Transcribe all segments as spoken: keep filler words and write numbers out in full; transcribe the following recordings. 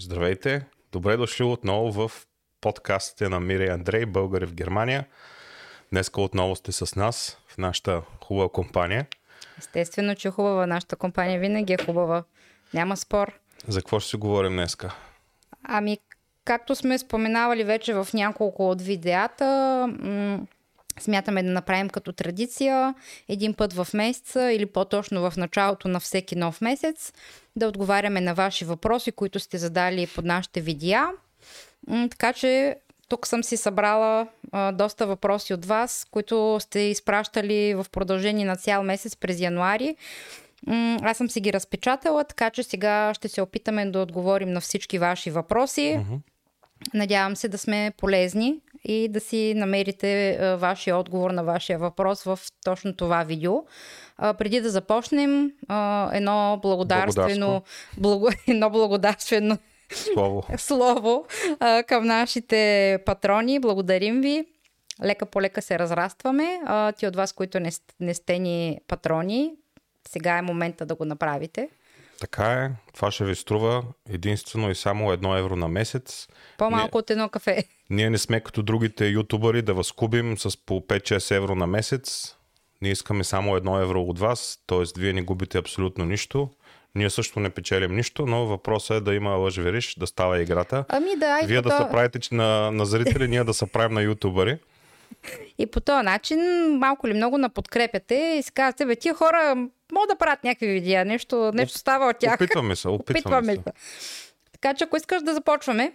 Здравейте! Добре дошли отново в подкастите на Мири Андрей, Българи в Германия. Днеска отново сте с нас в нашата хубава компания. Естествено, че хубава. Нашата компания винаги е хубава. Няма спор. За какво ще си говорим днеска? Ами, както сме споменавали вече в няколко от видеата, м- смятаме да направим като традиция един път в месеца или по-точно в началото на всеки нов месец да отговаряме на ваши въпроси, които сте задали под нашите видеа. М- така че тук съм си събрала а, доста въпроси от вас, които сте изпращали в продължение на цял месец през януари. М- аз съм си ги разпечатала, така че сега ще се опитаме да отговорим на всички ваши въпроси. Mm-hmm. Надявам се да сме полезни и да си намерите а, вашия отговор на вашия въпрос в точно това видео. А, преди да започнем, а, едно благодарствено... Благо, едно благодарствено... Слово, Слово а, към нашите патрони. Благодарим ви. Лека по лека се разрастваме. А, ти от вас, които не, не сте ни патрони, сега е момента да го направите. Така е. Това ще ви струва единствено и само едно евро на месец. По-малко ние, от едно кафе. Ние не сме като другите ютубъри да вас купим с по пет-шест евро на месец. Ние искаме само едно евро от вас, т.е. вие не губите абсолютно нищо. Ние също не печелим нищо, но въпросът е да има лъжвериш, да става играта. Ами да, вие да то... се правите на, на зрители, ние да се правим на ютубъри. И по този начин малко ли много наподкрепяте и си казвате, бе, тия хора могат да правят някакви видеа, нещо, нещо става от тях. Опитваме се, опитваме, опитваме се. Така че ако искаш да започваме.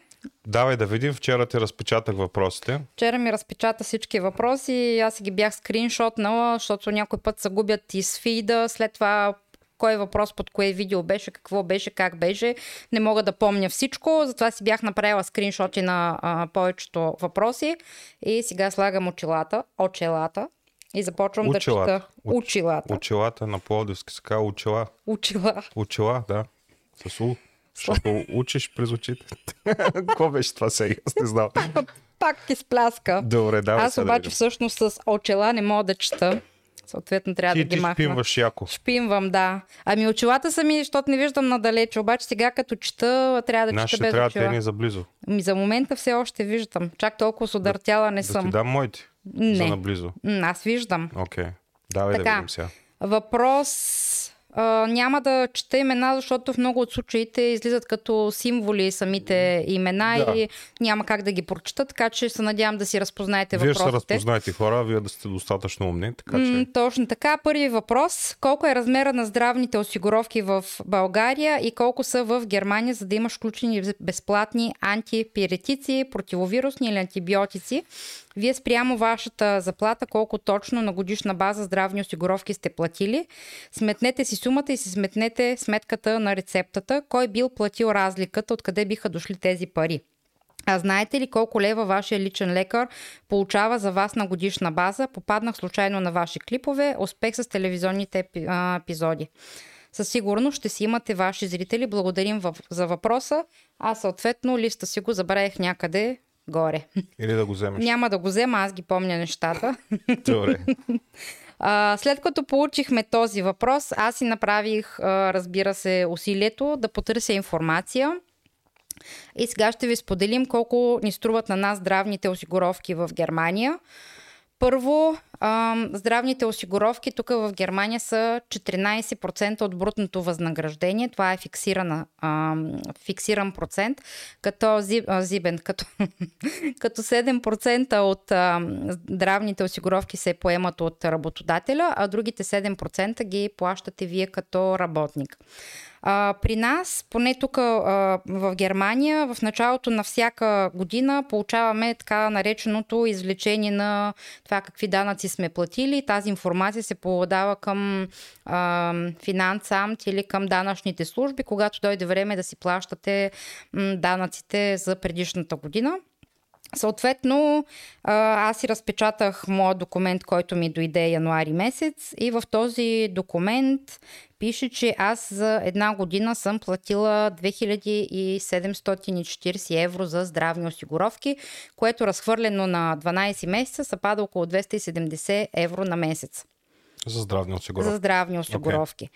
Давай да видим, вчера ти разпечатах въпросите. Вчера ми разпечата всички въпроси, аз си ги бях скриншотнала, защото някой път се губят из фида, след това кой въпрос под кое видео беше, какво беше, как беше. Не мога да помня всичко, затова си бях направила скриншоти на а, повечето въпроси и сега слагам очилата, очелата и започвам училата. Да чета очилата. Очилата на пловдивски се казва очила. Очила. Очила, да. С у. Защото учиш през очите. Какво беше това сега? Аз не знам. Пак, пак ти спляска. Добре, давай. Аз обаче да всъщност с очила не мога да чета. Съответно трябва ти, да ги махна. Ти шпимваш яко. Шпимвам, да. Ами очилата са ми, защото не виждам надалече. Обаче сега като чета, трябва да наши чета без очила. Наши трябва да е не заблизо. Ами за момента все още виждам. Чак толкова с удъртяла не да, съм. Да ти дам моите? Не. За наблизо. Аз виждам. Окей. Okay. Давай така, да видим сега. Въпрос... Uh, няма да чета имена, защото в много от случаите излизат като символи самите имена, да, и няма как да ги прочета, така че се надявам да си разпознаете вие въпросите. Вие ще се разпознаете, хора, вие да сте достатъчно умни. Така, че... mm, точно така. Първи въпрос. Колко е размера на здравните осигуровки в България и колко са в Германия, за да имаш включени безплатни антипиретици, противовирусни или антибиотици? Вие спрямо вашата заплата, колко точно на годишна база здравни осигуровки сте платили? Сметнете си сумата и си сметнете сметката на рецептата. Кой бил платил разликата, откъде биха дошли тези пари? А знаете ли колко лева вашия личен лекар получава за вас на годишна база? Попаднах случайно на ваши клипове. Успех с телевизионните епизоди. Със сигурност ще си имате ваши зрители. Благодарим за въпроса. А съответно листа си го забравих някъде горе. Или да го вземеш. Няма да го взема, аз ги помня нещата. Добре. А, след като получихме този въпрос, аз си направих, а, разбира се, усилието да потърся информация. И сега ще ви споделим колко ни струват на нас здравните осигуровки в Германия. Първо, а, здравните осигуровки тук в Германия са четиринайсет процента от брутното възнаграждение. Това е фиксирана, а, фиксиран процент, като, зиб, а, зибен, като, като седем процента от а, здравните осигуровки се поемат от работодателя, а другите седем процента ги плащате вие като работник. А, при нас, поне тук а, в Германия, в началото на всяка година получаваме така нареченото извлечение на това какви данъци сме платили. Тази информация се подава към а, финансамт или към данъчните служби, когато дойде време да си плащате м, данъците за предишната година. Съответно, аз си разпечатах моят документ, който ми дойде януари месец, и в този документ пише, че аз за една година съм платила две хиляди седемстотин и четирийсет евро за здравни осигуровки, което разхвърлено на дванайсет месеца се пада около двеста и седемдесет евро на месец. За здравни осигуровки. За здравни осигуровки.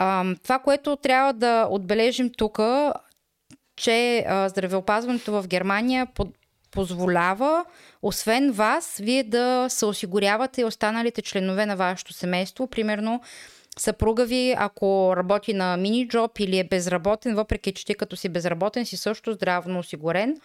Okay. Това, което трябва да отбележим тук, че а, здравеопазването в Германия под, позволява, освен вас, вие да се осигурявате и останалите членове на вашето семейство. Примерно, съпруга ви, ако работи на мини джоб или е безработен, въпреки че ти като си безработен си също здравно осигурен,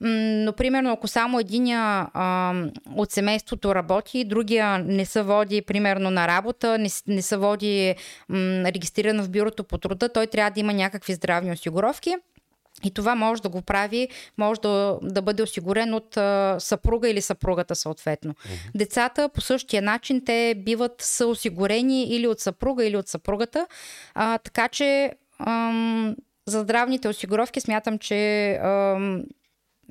но примерно ако само единия а, от семейството работи, другия не се води примерно на работа, не, не се води м, регистриран в бюрото по труда, той трябва да има някакви здравни осигуровки. И това може да го прави, може да, да бъде осигурен от а, съпруга или съпругата съответно. Mm-hmm. Децата по същия начин те биват съосигурени или от съпруга, или от съпругата. А, така че ам, за здравните осигуровки смятам, че ам,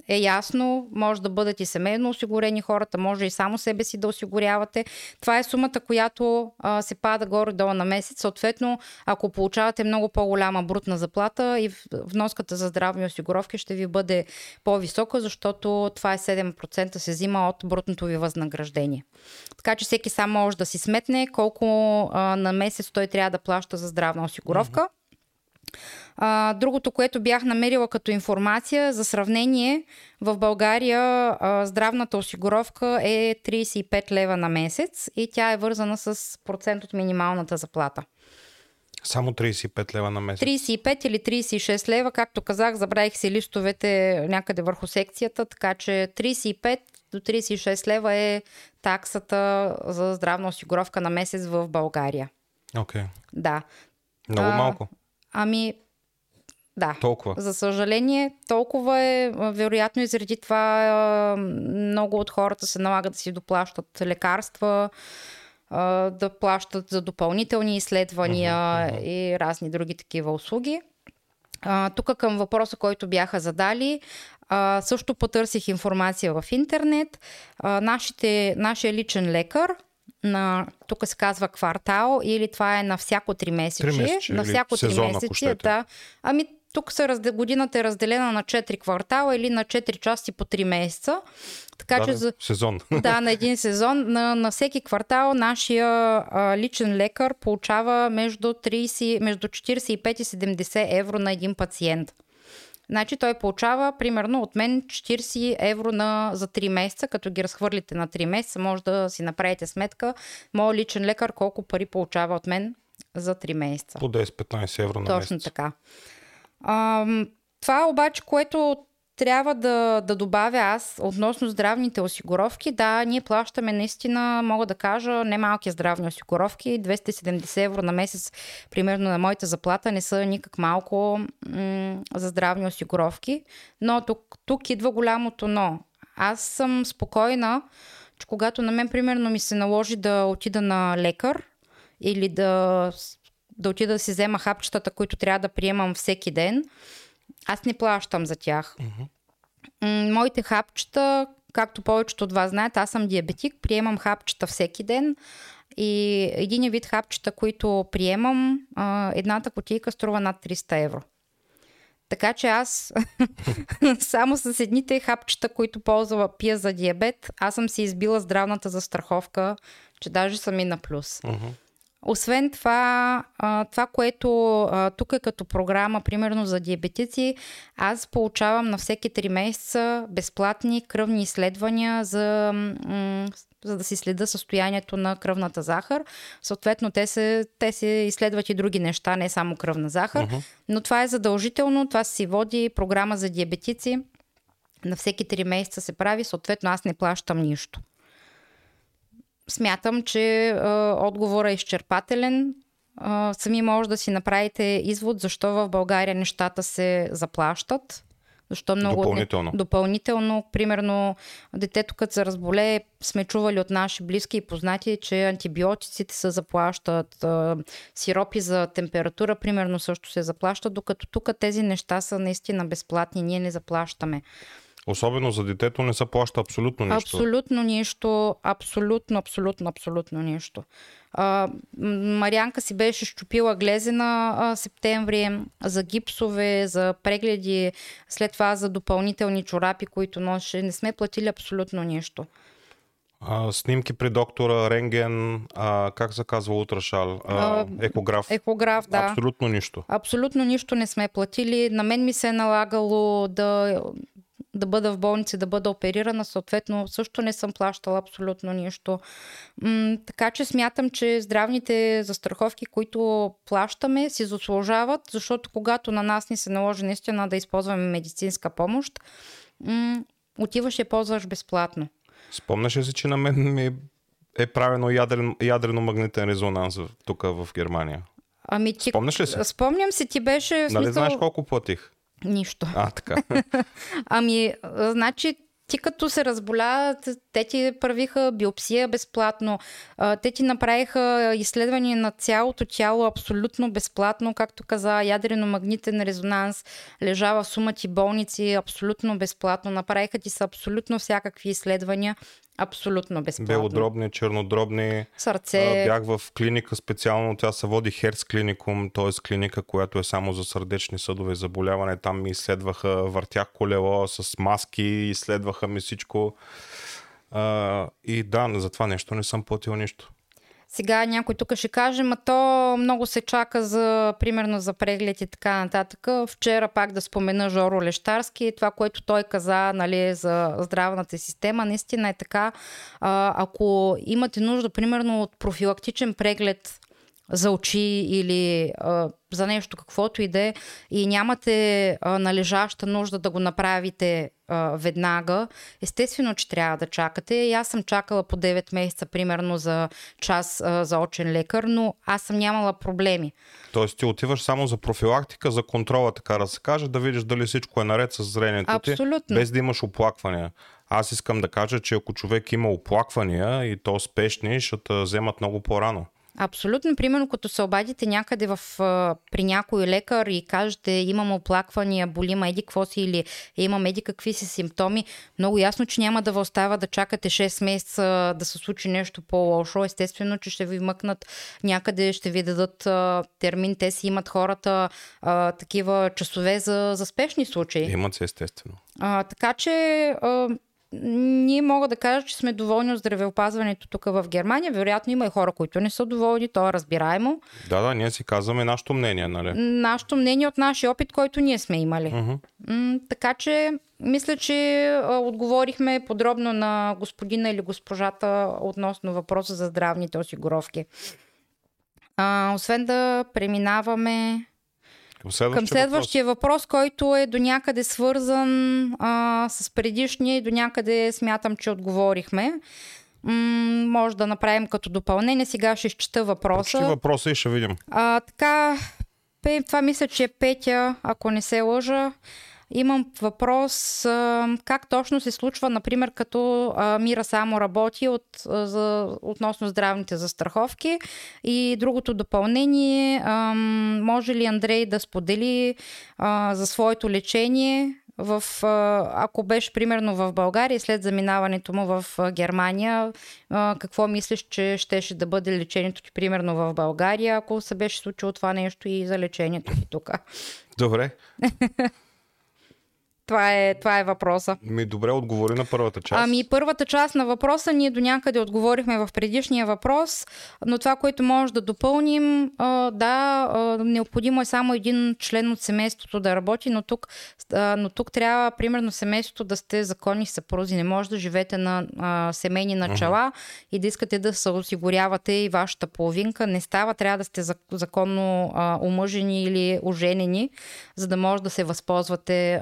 е ясно, може да бъдат и семейно осигурени хората, може и само себе си да осигурявате. Това е сумата, която а, се пада горе-долу на месец. Съответно, ако получавате много по-голяма брутна заплата и вноската за здравни осигуровки ще ви бъде по-висока, защото това е седем процента се взима от брутното ви възнаграждение. Така че всеки сам може да си сметне колко а, на месец той трябва да плаща за здравна осигуровка. А, другото, което бях намерила като информация за сравнение, в България а, здравната осигуровка е трийсет и пет лева на месец и тя е вързана с процент от минималната заплата. Само трийсет и пет лева на месец? трийсет и пет или трийсет и шест лева, както казах, забравих си листовете някъде върху секцията, така че трийсет и пет до трийсет и шест лева е таксата за здравна осигуровка на месец в България. Окей. Okay. Да. Много а, малко. Ами, да. Толкова. За съжаление, толкова е. Вероятно и заради това много от хората се налага да си доплащат лекарства, да плащат за допълнителни изследвания uh-huh, uh-huh. и разни други такива услуги. Тук към въпроса, който бяха задали, също потърсих информация в интернет. Нашите, нашия личен лекар, на, тук се казва квартал, или това е на всяко три месече. На всяко три месече, да. Ами тук са, годината е разделена на четири квартала или на четири части по три месеца. Така да, че за сезон. Да, на един сезон. На, на всеки квартал нашия а, личен лекар получава между, трийсет, между четирийсет и пет и седемдесет евро на един пациент. Значи той получава примерно от мен четирийсет евро на, за три месеца, като ги разхвърлите на три месеца, може да си направите сметка, моят личен лекар колко пари получава от мен за три месеца. По десет-петнайсет евро на месец. Точно така. А, това обаче, което трябва да, да добавя аз относно здравните осигуровки, да, ние плащаме наистина, мога да кажа, немалки здравни осигуровки, двеста и седемдесет евро на месец, примерно на моята заплата, не са никак малко м- за здравни осигуровки, но тук, тук идва голямото но. Аз съм спокойна, че когато на мен, примерно, ми се наложи да отида на лекар или да, да отида да си взема хапчетата, които трябва да приемам всеки ден, аз не плащам за тях. Uh-huh. Моите хапчета, както повечето от вас знаят, аз съм диабетик, приемам хапчета всеки ден и един вид хапчета, които приемам, едната кутийка струва над триста евро. Така че аз само с едните хапчета, които ползвала пия за диабет, аз съм си избила здравната застраховка, че даже съм и на плюс. Uh-huh. Освен това, това, което тук е като програма, примерно за диабетици, аз получавам на всеки три месеца безплатни кръвни изследвания, за, за да си следа състоянието на кръвната захар. Съответно, те се, те се изследват и други неща, не само кръвна захар. Uh-huh. Но това е задължително, това си води програма за диабетици. На всеки три месеца се прави, съответно аз не плащам нищо. Смятам, че е, отговорът е изчерпателен. Е, сами може да си направите извод защо в България нещата се заплащат. Защо много допълнително. допълнително. Примерно, детето като се разболее, сме чували от наши близки и познати, че антибиотиците се заплащат, е, сиропи за температура, примерно, също се заплащат, докато тук тези неща са наистина безплатни, ние не заплащаме. Особено за детето не се плаща абсолютно нищо. Абсолютно нищо, абсолютно, абсолютно, абсолютно нищо. А, Марианка си беше щупила глезена а, септември, за гипсове, за прегледи, след това за допълнителни чорапи, които носеше. Не сме платили абсолютно нищо. А, снимки при доктора, рентген, а, как се казва ултрашал, а, екограф. Екограф, да. Абсолютно нищо. Абсолютно нищо не сме платили. На мен ми се е налагало да, да бъда в болници, да бъда оперирана, съответно също не съм плащала абсолютно нищо. М- така че смятам, че здравните застраховки, които плащаме, си заслужават, защото когато на нас ни се наложи наистина да използваме медицинска помощ, м- отиваш и ползваш безплатно. Спомняш ли си, че на мен ми е правено ядрен, ядрено-магнитен резонанс тук в Германия? Ами ти... Спомняш ли си? Спомням си, ти беше... Нали смисъл... знаеш колко платих? Нищо. А, така. Ами, значи, ти като се разболя, те ти правиха биопсия безплатно, те ти направиха изследване на цялото тяло абсолютно безплатно, както каза, ядрено-магнитен резонанс, лежа в сума ти болници абсолютно безплатно, направиха ти са абсолютно всякакви изследвания, абсолютно безплатно. Белодробни, чернодробни, сърце. Бях в клиника специално, тя се води Херц клиникум, т.е. клиника, която е само за сърдечни съдове заболяване. Там ми изследваха, въртях колело с маски, изследваха ми всичко. И да, за това нещо не съм платил нищо. Сега някой тук ще каже, ма то много се чака за, примерно, за преглед и така нататък. Вчера пак да спомена Жоро Лештарски, това, което той каза, нали, за здравната система, наистина е така. Ако имате нужда, примерно, от профилактичен преглед за очи или а, за нещо каквото и да е и нямате а, належаща нужда да го направите а, веднага, естествено, че трябва да чакате. И аз съм чакала по девет месеца примерно за час а, за очен лекар, но аз съм нямала проблеми. Тоест ти отиваш само за профилактика, за контрола, така да се каже, да видиш дали всичко е наред с зрението ти, без да имаш оплаквания. Аз искам да кажа, че ако човек има оплаквания и то спешни, ще те вземат много по-рано. Абсолютно. Примерно, като се обадите някъде в, при някой лекар и кажете имам оплаквания, болима еди какво си или имам еди какви си симптоми, много ясно, че няма да ви остава да чакате шест месеца да се случи нещо по-лошо. Естествено, че ще ви мъкнат някъде, ще ви дадат а, термин. Те си имат хората а, такива часове за, за спешни случаи. Имат се, естествено. А, така че... А, ние мога да кажа, че сме доволни от здравеопазването тук в Германия. Вероятно има и хора, които не са доволни, то е разбираемо. Да, да, ние си казваме нашето мнение, нали? Нашето мнение от нашия опит, който ние сме имали. Uh-huh. М- така че, мисля, че а, отговорихме подробно на господина или госпожата относно въпроса за здравните осигуровки. А, освен да преминаваме... Към следващия, към следващия въпрос. въпрос, който е до някъде свързан а, с предишния и до някъде смятам, че отговорихме. М- може да направим като допълнение. Сега ще изчета въпроса. Прочти въпроса и ще видим. А, така, това мисля, че е Петя, ако не се лъжа. Имам въпрос а, как точно се случва, например, като а, Мира само работи от, а, за, относно здравните застраховки. И другото допълнение, а, може ли Андрей да сподели а, за своето лечение, в, а, ако беше примерно в България, след заминаването му в Германия, а, какво мислиш, че щеше да бъде лечението ти примерно в България, ако се беше случило това нещо и за лечението ти тук? Добре. Това е, това е въпроса. Ми добре, отговори на първата част. Ами първата част на въпроса ние до някъде отговорихме в предишния въпрос, но това, което може да допълним, да, необходимо е само един член от семейството да работи, но тук, но тук трябва, примерно, семейството да сте законни съпрузи. Не може да живеете на семейни начала uh-huh. и да искате да се осигурявате и вашата половинка. Не става, трябва да сте законно омъжени или оженени, за да може да се възползвате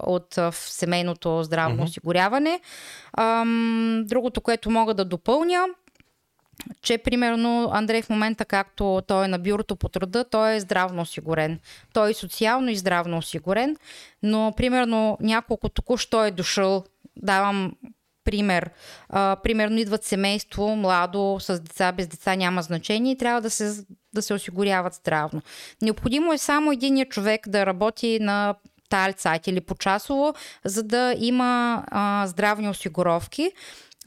от семейното здравно mm-hmm. осигуряване. Другото, което мога да допълня, че примерно Андрей в момента, както той е на бюрото по труда, той е здравно осигурен. Той е социално и здравно осигурен, но примерно няколко току-що е дошъл, давам пример. А, примерно идват семейство, младо, с деца, без деца, няма значение и трябва да се, да се осигуряват здравно. Необходимо е само единият човек да работи на Тайлцайт или почасово, за да има а, здравни осигуровки.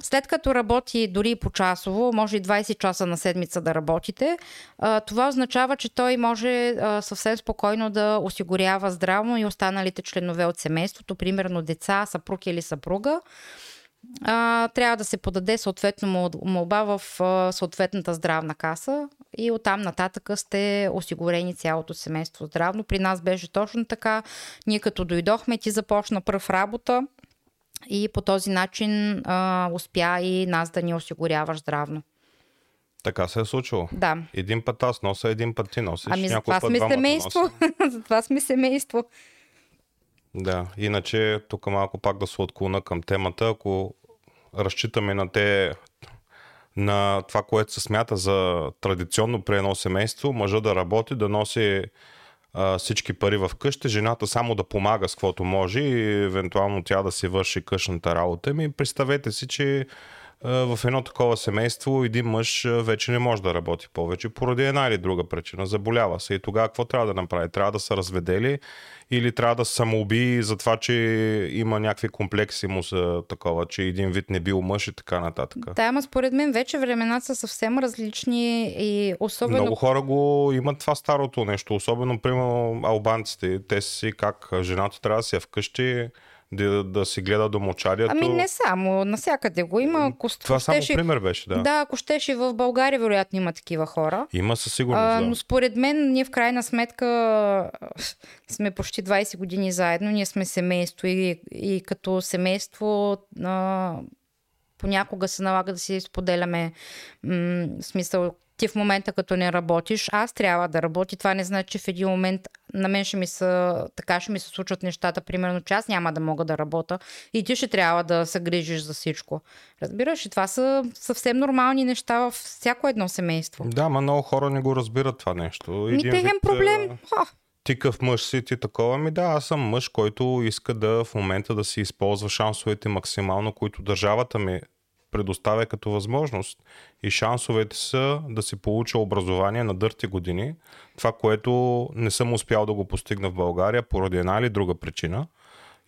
След като работи дори почасово, може и двайсет часа на седмица да работите, а, това означава, че той може а, съвсем спокойно да осигурява здравно и останалите членове от семейството, примерно деца, съпруг или съпруга. а, трябва да се подаде съответно молба в а, съответната здравна каса и оттам нататък сте осигурени цялото семейство здравно. При нас беше точно така. Ние като дойдохме, ти започна пръв работа и по този начин а, успя и нас да ни осигуряваш здравно. Така се е случило. Да. Един път аз нося, един път ти носиш. Ами за това сме семейство. За това сме семейство. Да, иначе тук малко пак да се отклона към темата. Ако разчитаме на те, на това, което се смята за традиционно при едно семейство, мъжа да работи, да носи а, всички пари в къщи, жената само да помага с каквото може и евентуално тя да си върши къщната работа. Ми представете си, че в едно такова семейство един мъж вече не може да работи повече поради една или друга причина. Заболява се и тогава какво трябва да направи? Трябва да са разведели или трябва да се самоуби за това, че има някакви комплекси му за такова, че един вид не бил мъж и така нататък. Да, ама според мен вече времената са съвсем различни и особено... Много хора го имат това старото нещо, особено примерно албанците. Те си как жената трябва да си е вкъщи, Да, да си гледа домочадието. Ами не само, насякъде го има. Ако това щеше, само пример беше, да. Да, ако щеше в България, вероятно има такива хора. Има със сигурност, а, да. Но според мен, ние в крайна сметка сме почти двайсет години заедно, ние сме семейство и, и като семейство а, понякога се налага да си споделяме м- смисъл. Ти в момента като не работиш, аз трябва да работя. Това не значи, че в един момент на мен ще ми са, така ще ми се случват нещата, примерно, че аз няма да мога да работя и ти ще трябва да се грижиш за всичко. Разбираш, и това са съвсем нормални неща във всяко едно семейство. Да, ма много хора не го разбират това нещо. Ми техен вид... проблем... Ти къв мъж си, ти такова, ми да, аз съм мъж, който иска да в момента да си използва шансовете максимално, които държавата ми предоставя като възможност и шансовете са да си получа образование на дърти години. Това, което не съм успял да го постигна в България поради една или друга причина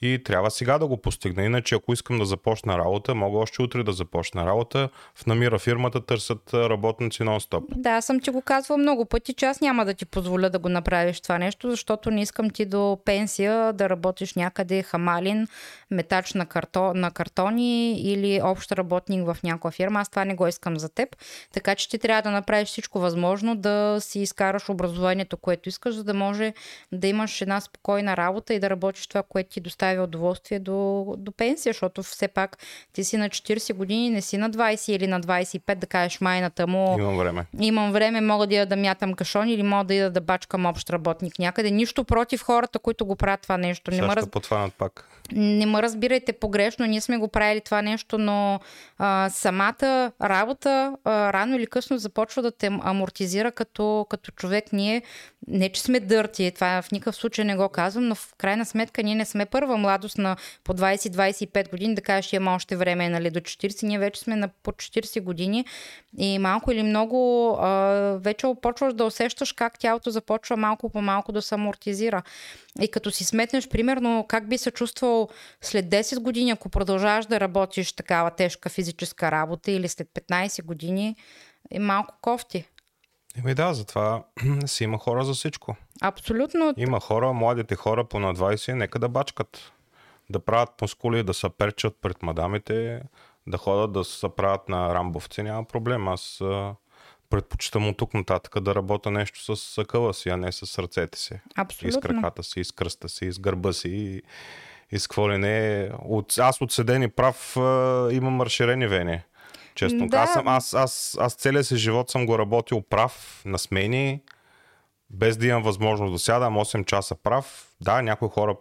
и трябва сега да го постигна. Иначе ако искам да започна работа, мога още утре да започна работа. В намира фирмата, търсят работници нон-стоп. Да, аз съм ти го казвал много пъти, че аз няма да ти позволя да го направиш това нещо, защото не искам ти до пенсия да работиш някъде хамалин, метач на, карто, на картони или общ работник в някоя фирма. Аз това не го искам за теб. Така че ти трябва да направиш всичко възможно да си изкараш образованието, което искаш, за да може да имаш една спокойна работа и да работиш това, което ти доставя удоволствие до, до пенсия, защото все пак ти си на четирийсет години, не си на двайсет или на двайсет и пет, да кажеш майната му. Имам време. Имам време, мога да я да мятам кашон или мога да я да бачкам общ работник някъде. Нищо против хората, които го правят това нещо. Не ме, раз... пак. не ме разбирайте погрешно, ние сме го правили това нещо, но а, самата работа а, рано или късно започва да те амортизира като, като човек. Ние не, че сме дърти, това в никакъв случай не го казвам, но в крайна сметка ние не сме първа младост на по двайсет двайсет и пет години, да кажеш, има още време, нали, до четирийсет. Ние вече сме на по четирийсет години и малко или много а, вече почваш да усещаш как тялото започва малко по малко да се амортизира. И като си сметнеш, примерно, как би се чувствал след десет години, ако продължаваш да работиш такава тежка физическа работа или след петнайсет години, е малко кофти. Еми да, затова си има хора за всичко. Абсолютно. Има хора, младите хора по на двайсет, нека да бачкат. Да правят мускули, да се перчат пред мадамите, да ходят да се правят на рамбовци, няма проблем. Аз предпочитам от тук нататък да работя нещо с къла си, а не с ръцете си. Абсолютно. И с краката си, и с кръста си, и с гърба си, и, и с какво ли не. От, аз от седен и прав имам разширени вени. Честно, да. аз, съм, аз, аз, аз целия си живот съм го работил прав, на смени, без да имам възможност да сядам осем часа прав. Да, някои хора,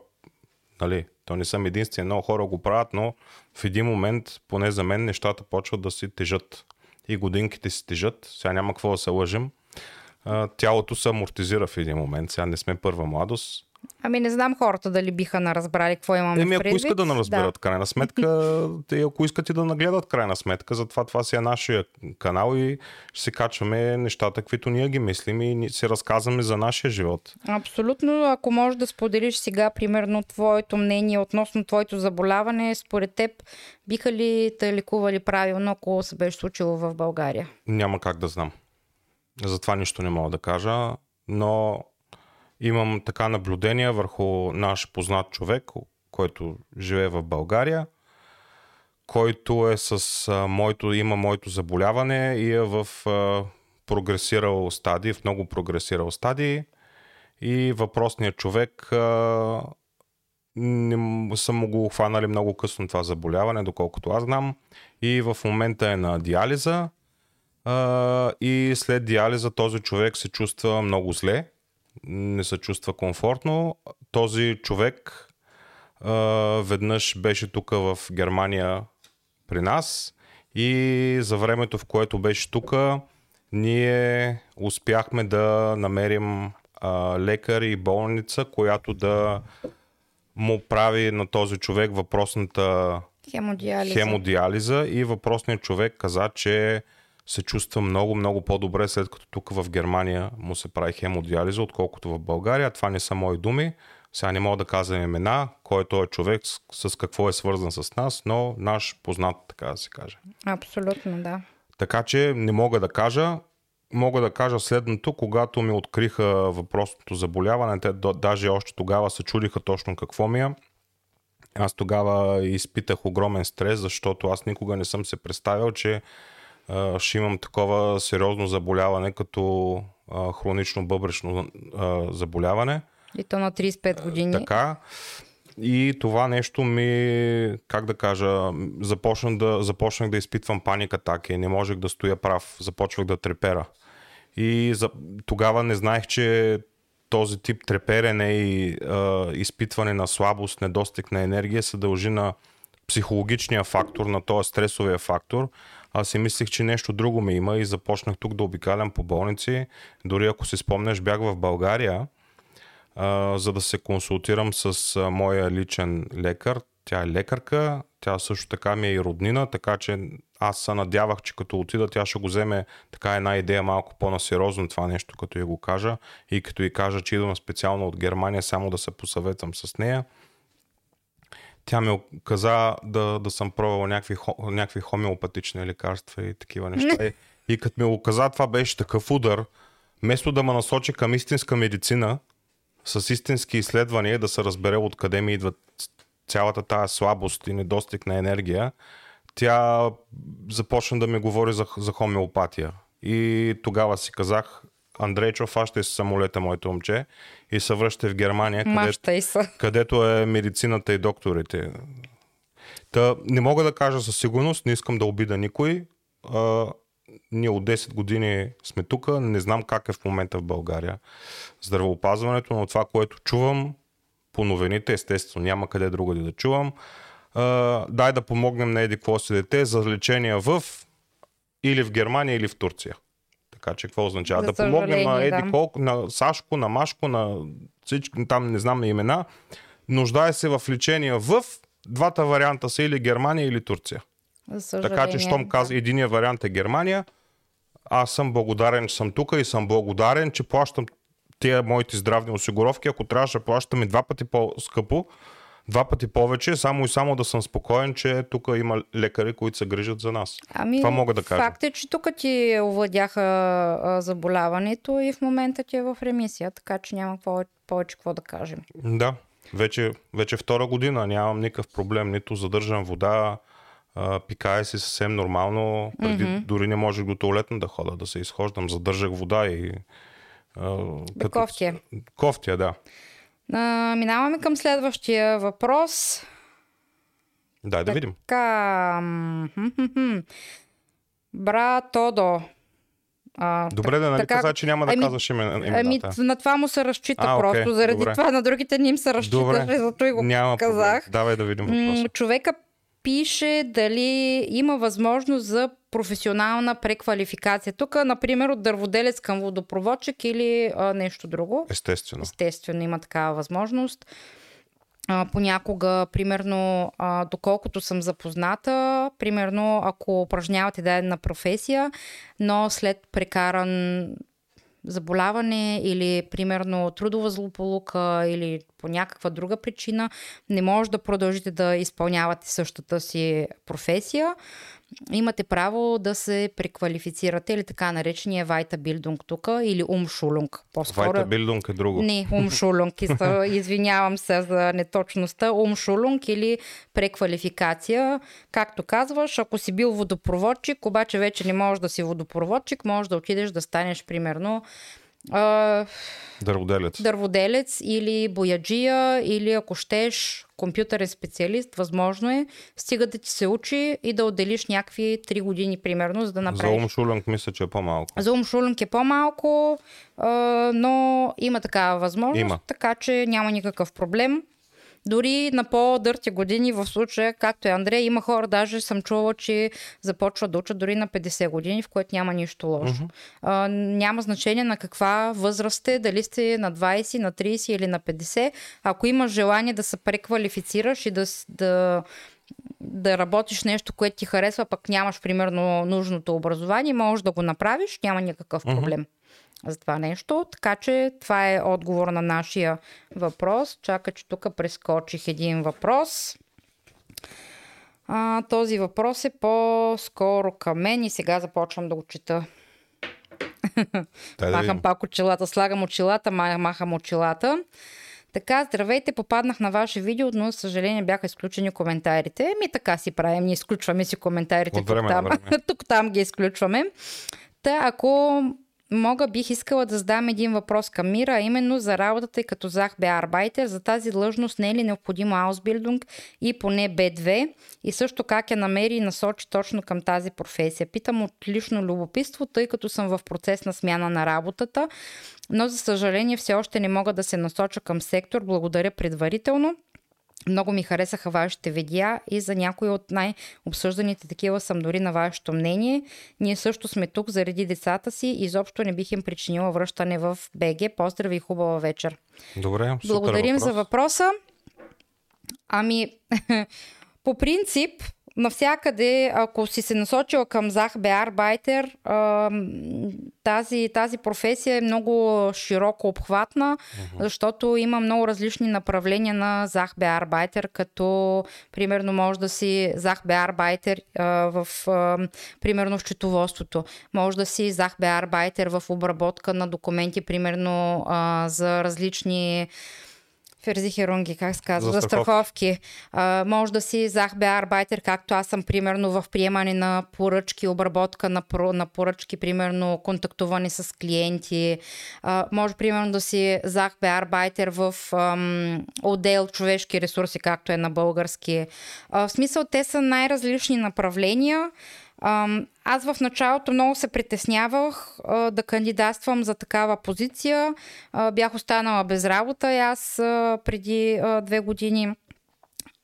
нали, то не съм единствен, много хора го правят, но в един момент, поне за мен, нещата почват да си тежат. И годинките си тежат, сега няма какво да се лъжим. Тялото се амортизира в един момент, сега не сме първа младост. Ами не знам хората дали биха наразбрали какво имаме предвид. Еми ако искат да наразберат, да. Крайна сметка, те, ако искат и да нагледат крайна сметка, затова това си е нашия канал и ще си качваме нещата, каквито ние ги мислим и си разказваме за нашия живот. Абсолютно, ако можеш да споделиш сега примерно твоето мнение относно твоето заболяване, според теб биха ли те лекували правилно, ако се беше случило в България? Няма как да знам. Затова нищо не мога да кажа, но... Имам така наблюдения върху наш познат човек, който живее в България, който е с а, моето, има моето заболяване и е в а, прогресирал стадии, в много прогресирал стадии. И въпросният човек а, не, са му го хванали много късно това заболяване, доколкото аз знам. И в момента е на диализа. А, и след диализа този човек се чувства много зле. Не се чувства комфортно. Този човек а, веднъж беше тук в Германия при нас. И за времето, в което беше тук, ние успяхме да намерим а, лекар и болница, която да му прави на този човек въпросната хемодиализа. хемодиализа и въпросният човек каза, че се чувства много, много по-добре, след като тук в Германия му се прави хемодиализа, отколкото в България. Това не са мои думи. Сега не мога да казвам имена, кой е този човек, с, с какво е свързан с нас, но наш познат, така да се каже. Абсолютно, да. Така че не мога да кажа. Мога да кажа следното: когато ми откриха въпросното заболяване, те даже още тогава се чудиха точно какво ми е. Аз тогава изпитах огромен стрес, защото аз никога не съм се представял, че ще имам такова сериозно заболяване като хронично бъбречно заболяване. И то на трийсет и пет години. Така. И това нещо ми, как да кажа, започнах да, започнах да изпитвам паника така и не можех да стоя прав. Започвах да трепера. И за, тогава не знаех, че този тип треперене и а, изпитване на слабост, недостиг на енергия се дължи на психологичния фактор, на този стресовия фактор. Аз си мислих, че нещо друго ми има и започнах тук да обикалям по болници. Дори ако си спомняш, бях в България, а, за да се консултирам с а, моя личен лекар. Тя е лекарка, тя също така ми е и роднина, така че аз се надявах, че като отида, тя ще го вземе така една идея малко по-насериозно това нещо, като я го кажа. И като и кажа, че идвам специално от Германия, само да се посъветвам с нея. Тя ми каза да, да съм пробвал някакви, някакви хомеопатични лекарства и такива неща. И, и като ми го каза, това беше такъв удар. Вместо да ме насочи към истинска медицина, с истински изследвания, да се разбере откъде ми идва цялата тая слабост и недостиг на енергия, тя започна да ми говори за, за хомеопатия. И тогава си казах: Андрейчо, фащай се самолета, моето момче, и се връщай в Германия, къде, където е медицината и докторите. Та, не мога да кажа със сигурност, не искам да обида никой. А, ние от десет години сме тук, не знам как е в момента в България здравеопазването, но това, което чувам по новините, естествено, няма къде другаде да чувам. А, дай да помогнем на еди какво си дете за лечение в или в Германия, или в Турция. Така че какво означава? Да помогнем на еди да. колко, на Сашко, на Машко, на всички, там не знам имена. Нуждае се в лечение в двата варианта са или Германия, или Турция. Така че, щом да. каза, единия вариант е Германия. Аз съм благодарен, че съм тук и съм благодарен, че плащам тия моите здравни осигуровки. Ако трябваше да плащам и два пъти по-скъпо, два пъти повече, само и само да съм спокоен, че тук има лекари, които се грижат за нас. Ами, това мога да кажа. Факт е, че тук ти овладяха заболяването и в момента ти е в ремисия, така че няма повече, повече какво да кажем. Да, вече, вече втора година нямам никакъв проблем, нито задържам вода, пикая си съвсем нормално, преди mm-hmm. дори не можех до туалетна да хода, да се изхождам, задържах вода и... Бе, като... Кофтия. Кофтия, да. А, минаваме към следващия въпрос. Дай да така... видим. Брат Тодо. А, добре, да, нали така... каза, че няма да ами, казваш имената. Ами, на това му се разчита а, просто. Окей, заради добре. това на другите не им се разчита, защото и го няма казах. Проблем. Давай да видим въпроса. М- човека пише дали има възможност за професионална преквалификация. Тук, например, от дърводелец към водопроводчик или а, нещо друго. Естествено. Естествено, има такава възможност. А, понякога, примерно, а, доколкото съм запозната, примерно, ако упражнявате дадена професия, но след прекаран заболяване или, примерно, трудова злополука или по някаква друга причина, не може да продължите да изпълнявате същата си професия, имате право да се преквалифицирате или така наречения Вайтабилдунг тук, или Умшулунг. По-скоро... Вайтабилдунг е друго. Не, Умшулунг. Извинявам се за неточността. Умшулунг или преквалификация. Както казваш, ако си бил водопроводчик, обаче вече не можеш да си водопроводчик, можеш да отидеш да станеш примерно Uh, дърводелец. дърводелец или бояджия, или ако щеш компютърен специалист, възможно е, стига да ти се учи и да отделиш някакви три години примерно, за да направиш. За Умшулунг мисля, че е по-малко. За Умшулунг е по-малко, uh, но има такава възможност, има. Така че няма никакъв проблем. Дори на по-дърти години в случая, както е Андрей, има хора, даже съм чувала, че започват да учат дори на петдесет години, в което няма нищо лошо. Uh-huh. А, няма значение на каква възраст е, дали сте на двайсет, на трийсет или на петдесет. Ако имаш желание да се преквалифицираш и да... да да работиш нещо, което ти харесва, пък нямаш примерно нужното образование, можеш да го направиш, няма никакъв проблем uh-huh. за това нещо. Така че това е отговор на нашия въпрос. Чакай, че тук прескочих един въпрос. А, този въпрос е по-скоро към мен и сега започвам да го чета. Дай, махам пак очилата, слагам очилата, махам очилата. Така, здравейте, попаднах на ваше видео, но за съжаление бяха изключени коментарите. Ми така си правим, ние изключваме си коментарите тук-там. Тук-там ги изключваме. Та, ако мога, бих искала да задам един въпрос към Мира, а именно за работата и като зах бе арбайтер, за тази длъжност не е ли необходимо аусбилдунг и поне Б две и също как я намери и насочи точно към тази професия. Питам от лично любопитство, тъй като съм в процес на смяна на работата, но за съжаление все още не мога да се насоча към сектор. Благодаря предварително. Много ми харесаха вашите видеа и за някои от най-обсъжданите такива съм дори на вашето мнение. Ние също сме тук заради децата си и изобщо не бих им причинила връщане в Б Г. Поздрави и хубава вечер. Добре, благодарим въпрос. За въпроса. Ами, по принцип, навсякъде, ако си се насочила към зах бе арбайтер, тази, тази професия е много широко обхватна, uh-huh. защото има много различни направления на зах бе арбайтер, като примерно може да си зах бе арбайтер в примерно в счетоводството, може да си зах бе арбайтер в обработка на документи, примерно а, за различни Ферзихерунги, как се казва, за страховки. А, може да си зах бе арбайтер, както аз съм, примерно, в приемане на поръчки, обработка на, на поръчки, примерно, контактуване с клиенти. А, може, примерно, да си зах бе арбайтер в ам, отдел човешки ресурси, както е на български. А, в смисъл, те са най-различни направления. Аз в началото много се притеснявах а, да кандидатствам за такава позиция. А, бях останала без работа и аз а, преди а, две години.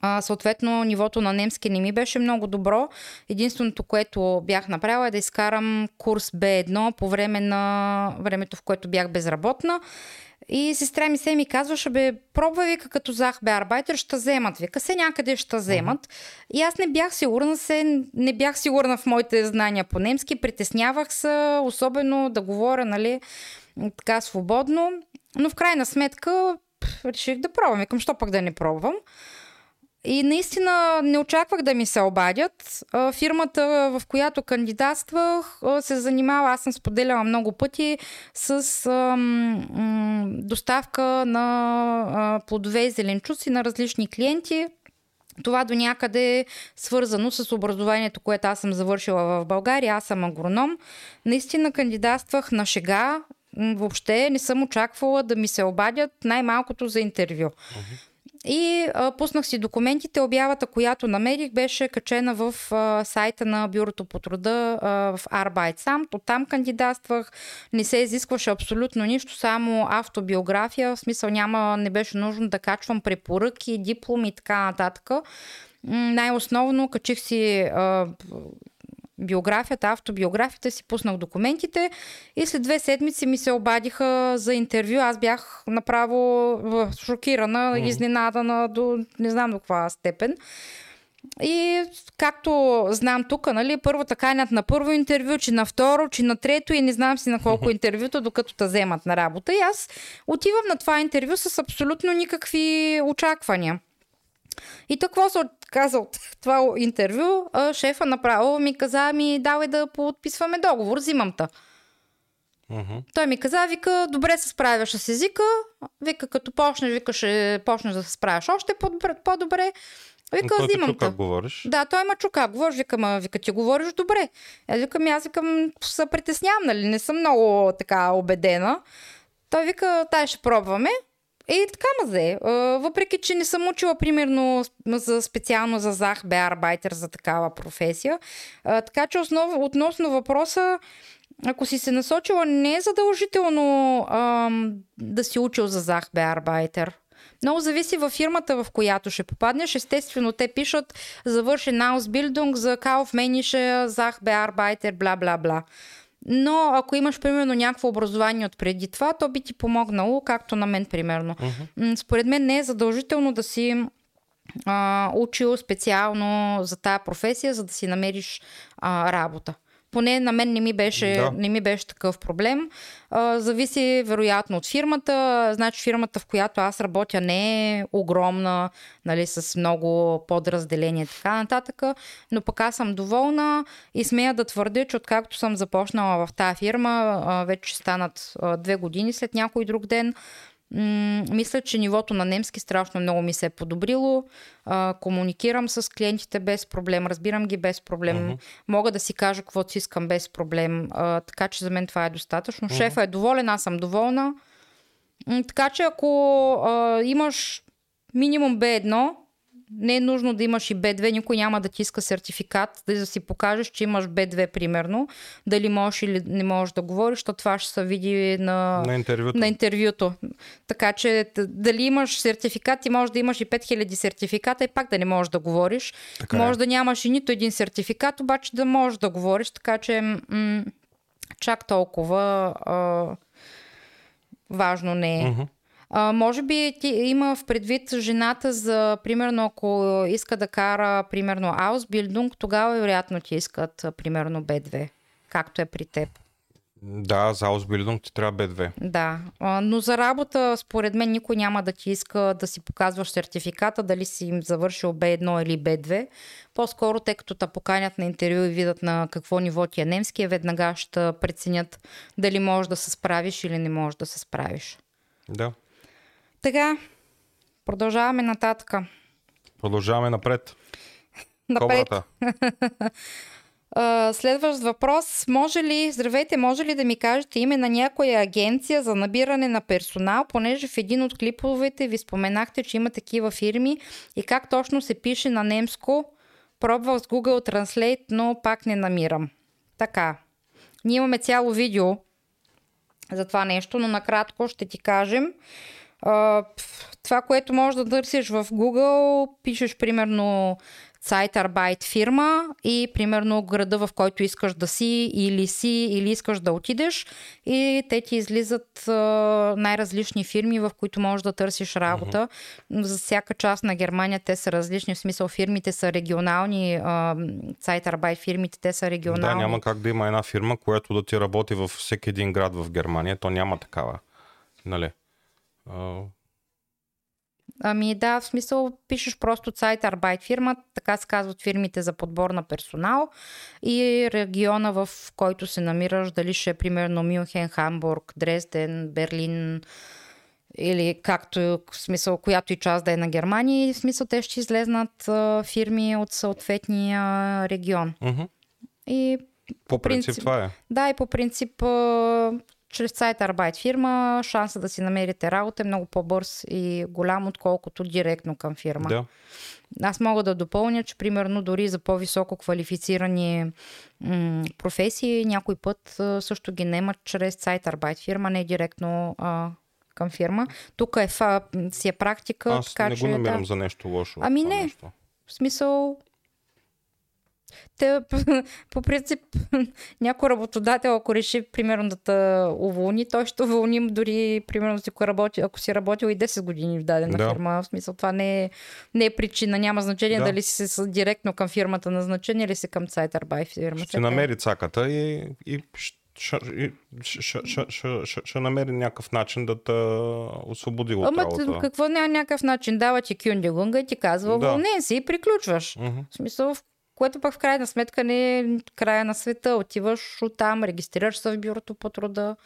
А, съответно, нивото на немски не ми беше много добро. Единственото, което бях направила е да изкарам курс Б едно по време на времето, в което бях безработна. И сестра ми се ми казваше, бе, пробвай, вика, като зах бе арбайтер, ще вземат, вика, се някъде ще вземат. И аз не бях сигурна, се, не бях сигурна в моите знания по немски, притеснявах се, особено да говоря, нали, така свободно. Но в крайна сметка пъл, реших да пробвам, викам, що пък да не пробвам. И наистина не очаквах да ми се обадят. Фирмата, в която кандидатствах, се занимава, аз съм споделяла много пъти, с доставка на плодове и зеленчуци на различни клиенти. Това до някъде е свързано с образованието, което аз съм завършила в България. Аз съм агроном. Наистина кандидатствах на шега. Въобще не съм очаквала да ми се обадят, най-малкото за интервю. И а, пуснах си документите. Обявата, която намерих, беше качена в а, сайта на Бюрото по труда а, в Arbeitsamt. Оттам кандидатствах. Не се изискваше абсолютно нищо, само автобиография. В смисъл няма, не беше нужно да качвам препоръки, дипломи и така нататък. Най-основно качих си а, биографията, автобиографията, си пуснах документите и след две седмици ми се обадиха за интервю. Аз бях направо шокирана, mm-hmm. изненадана до не знам до каква степен. И както знам тук, нали, първо така на първо интервю, че на второ, че на трето и не знам си на колко интервюто, докато те вземат на работа. И аз отивам на това интервю с абсолютно никакви очаквания. И какво се каза от това интервю, шефа направо ми каза, ми давай да подписваме договор, взимам та. Uh-huh. Той ми каза, вика, добре се справяш с езика, вика, като почнеш, вика, ще почнеш да се справяш още по-добре. Вика, той взимам те. Как говориш? Да, той ма чука, говориш, вика, ма, вика, ти говориш добре. Е, вика, ми аз викам, се притеснявам, нали, не съм много така убедена. Той вика, тай ще пробваме. И така ма взе. Въпреки, че не съм учила, примерно, за специално за зах, беарбайтер, за такава професия. Така че основ, относно въпроса, ако си се насочила, не е задължително ам, да си учил за зах, беарбайтер. Много зависи във фирмата, в която ще попаднеш. Естествено, те пишат завършен Ausbildung за Kaufmännische Sach Bearbeiter, бла-бла-бла. Но ако имаш, примерно, някакво образование от преди това, то би ти помогнало, както на мен, примерно. Uh-huh. Според мен не е задължително да си а, учил специално за тая професия, за да си намериш а, работа. Поне на мен не ми беше, да. не ми беше такъв проблем. А, зависи вероятно от фирмата. Значи фирмата, в която аз работя, не е огромна, нали, с много подразделения и така нататък. Но пък аз съм доволна и смея да твърдя, че откакто съм започнала в тази фирма, а, вече станат а, две години след някой друг ден, м- мисля, че нивото на немски страшно много ми се е подобрило. А, комуникирам с клиентите без проблем, разбирам ги без проблем, uh-huh. мога да си кажа каквото си искам без проблем, а, така че за мен това е достатъчно. Uh-huh. Шефът е доволен, аз съм доволна. М- така че ако а, имаш минимум Б едно, не е нужно да имаш и Б две, никой няма да ти иска сертификат, да си покажеш, че имаш Б две, примерно, дали можеш или не можеш да говориш, то това ще се види на, на, интервюто. на интервюто. Така че дали имаш сертификат и можеш да имаш и пет хиляди сертификата и пак да не можеш да говориш. Така може е. Да нямаш и нито един сертификат, обаче да можеш да говориш, така че м- чак толкова а, важно не е. Mm-hmm. А, може би ти има в предвид жената за, примерно, ако иска да кара, примерно, Ausbildung, тогава вероятно ти искат, примерно, Б две, както е при теб. Да, за Ausbildung ти трябва Б две. Да, а, но за работа, според мен, никой няма да ти иска да си показваш сертификата, дали си им завършил Б едно или Б две. По-скоро, те като те поканят на интервю и видят на какво ниво ти е немския, веднага ще преценят дали можеш да се справиш или не можеш да се справиш. Да. Сега продължаваме нататъка. Продължаваме напред. Напред. Следващ въпрос. Може ли, здравейте, може ли да ми кажете име на някоя агенция за набиране на персонал, понеже в един от клиповете ви споменахте, че има такива фирми и как точно се пише на немско? Пробвах с Google Translate, но пак не намирам. Така. Ние имаме цяло видео за това нещо, но накратко ще ти кажем. Uh, това, което можеш да търсиш в Google, пишеш примерно Zeitarbeit фирма и примерно града, в който искаш да си или си, или искаш да отидеш, и те ти излизат uh, най-различни фирми, в които можеш да търсиш работа. Mm-hmm. За всяка част на Германия те са различни, в смисъл фирмите са регионални, uh, Zeitarbeit фирмите, те са регионални. Да, няма как да има една фирма, която да ти работи във всеки един град в Германия, то няма такава, нали? Oh. Ами да, в смисъл пишеш просто Zeitarbeit фирма, така се казват фирмите за подбор на персонал, и региона, в който се намираш, дали ще е примерно Мюнхен, Хамбург, Дрезден, Берлин или както, в смисъл, която и част да е на Германия, и в смисъл те ще излезнат а, фирми от съответния регион. Mm-hmm. И по принцип, принцип това е. Да, и по принцип а, чрез Zeitarbeit фирма шанса да си намерите работа е много по-бърз и голям, отколкото директно към фирма. Да. Аз мога да допълня, че примерно дори за по-високо квалифицирани м- професии някой път също ги наемат чрез Zeitarbeit фирма, не директно а, към фирма. Тук е фа, си е практика. Аз така, не го намирам да... за нещо лошо. Ами не, нещо. В смисъл... Те, по принцип, някой работодател, ако реши примерно да те уволни, той ще уволни дори, примерно, ако си работил и десет години в дадена да. фирма. В смисъл, това не е, не е причина, няма значение да. дали си с, директно към фирмата назначен или си към Zeitarbeit фирма. Ще намери цаката и, и ще намери някакъв начин да те освободи от работа. Ама какво не е някакъв начин? Дава ти кюндигунга и ти казва, да. Вълнен си и приключваш. Uh-huh. В смисъл, което пък в крайна сметка не е края на света. Отиваш оттам, регистрираш се в бюрото по труда.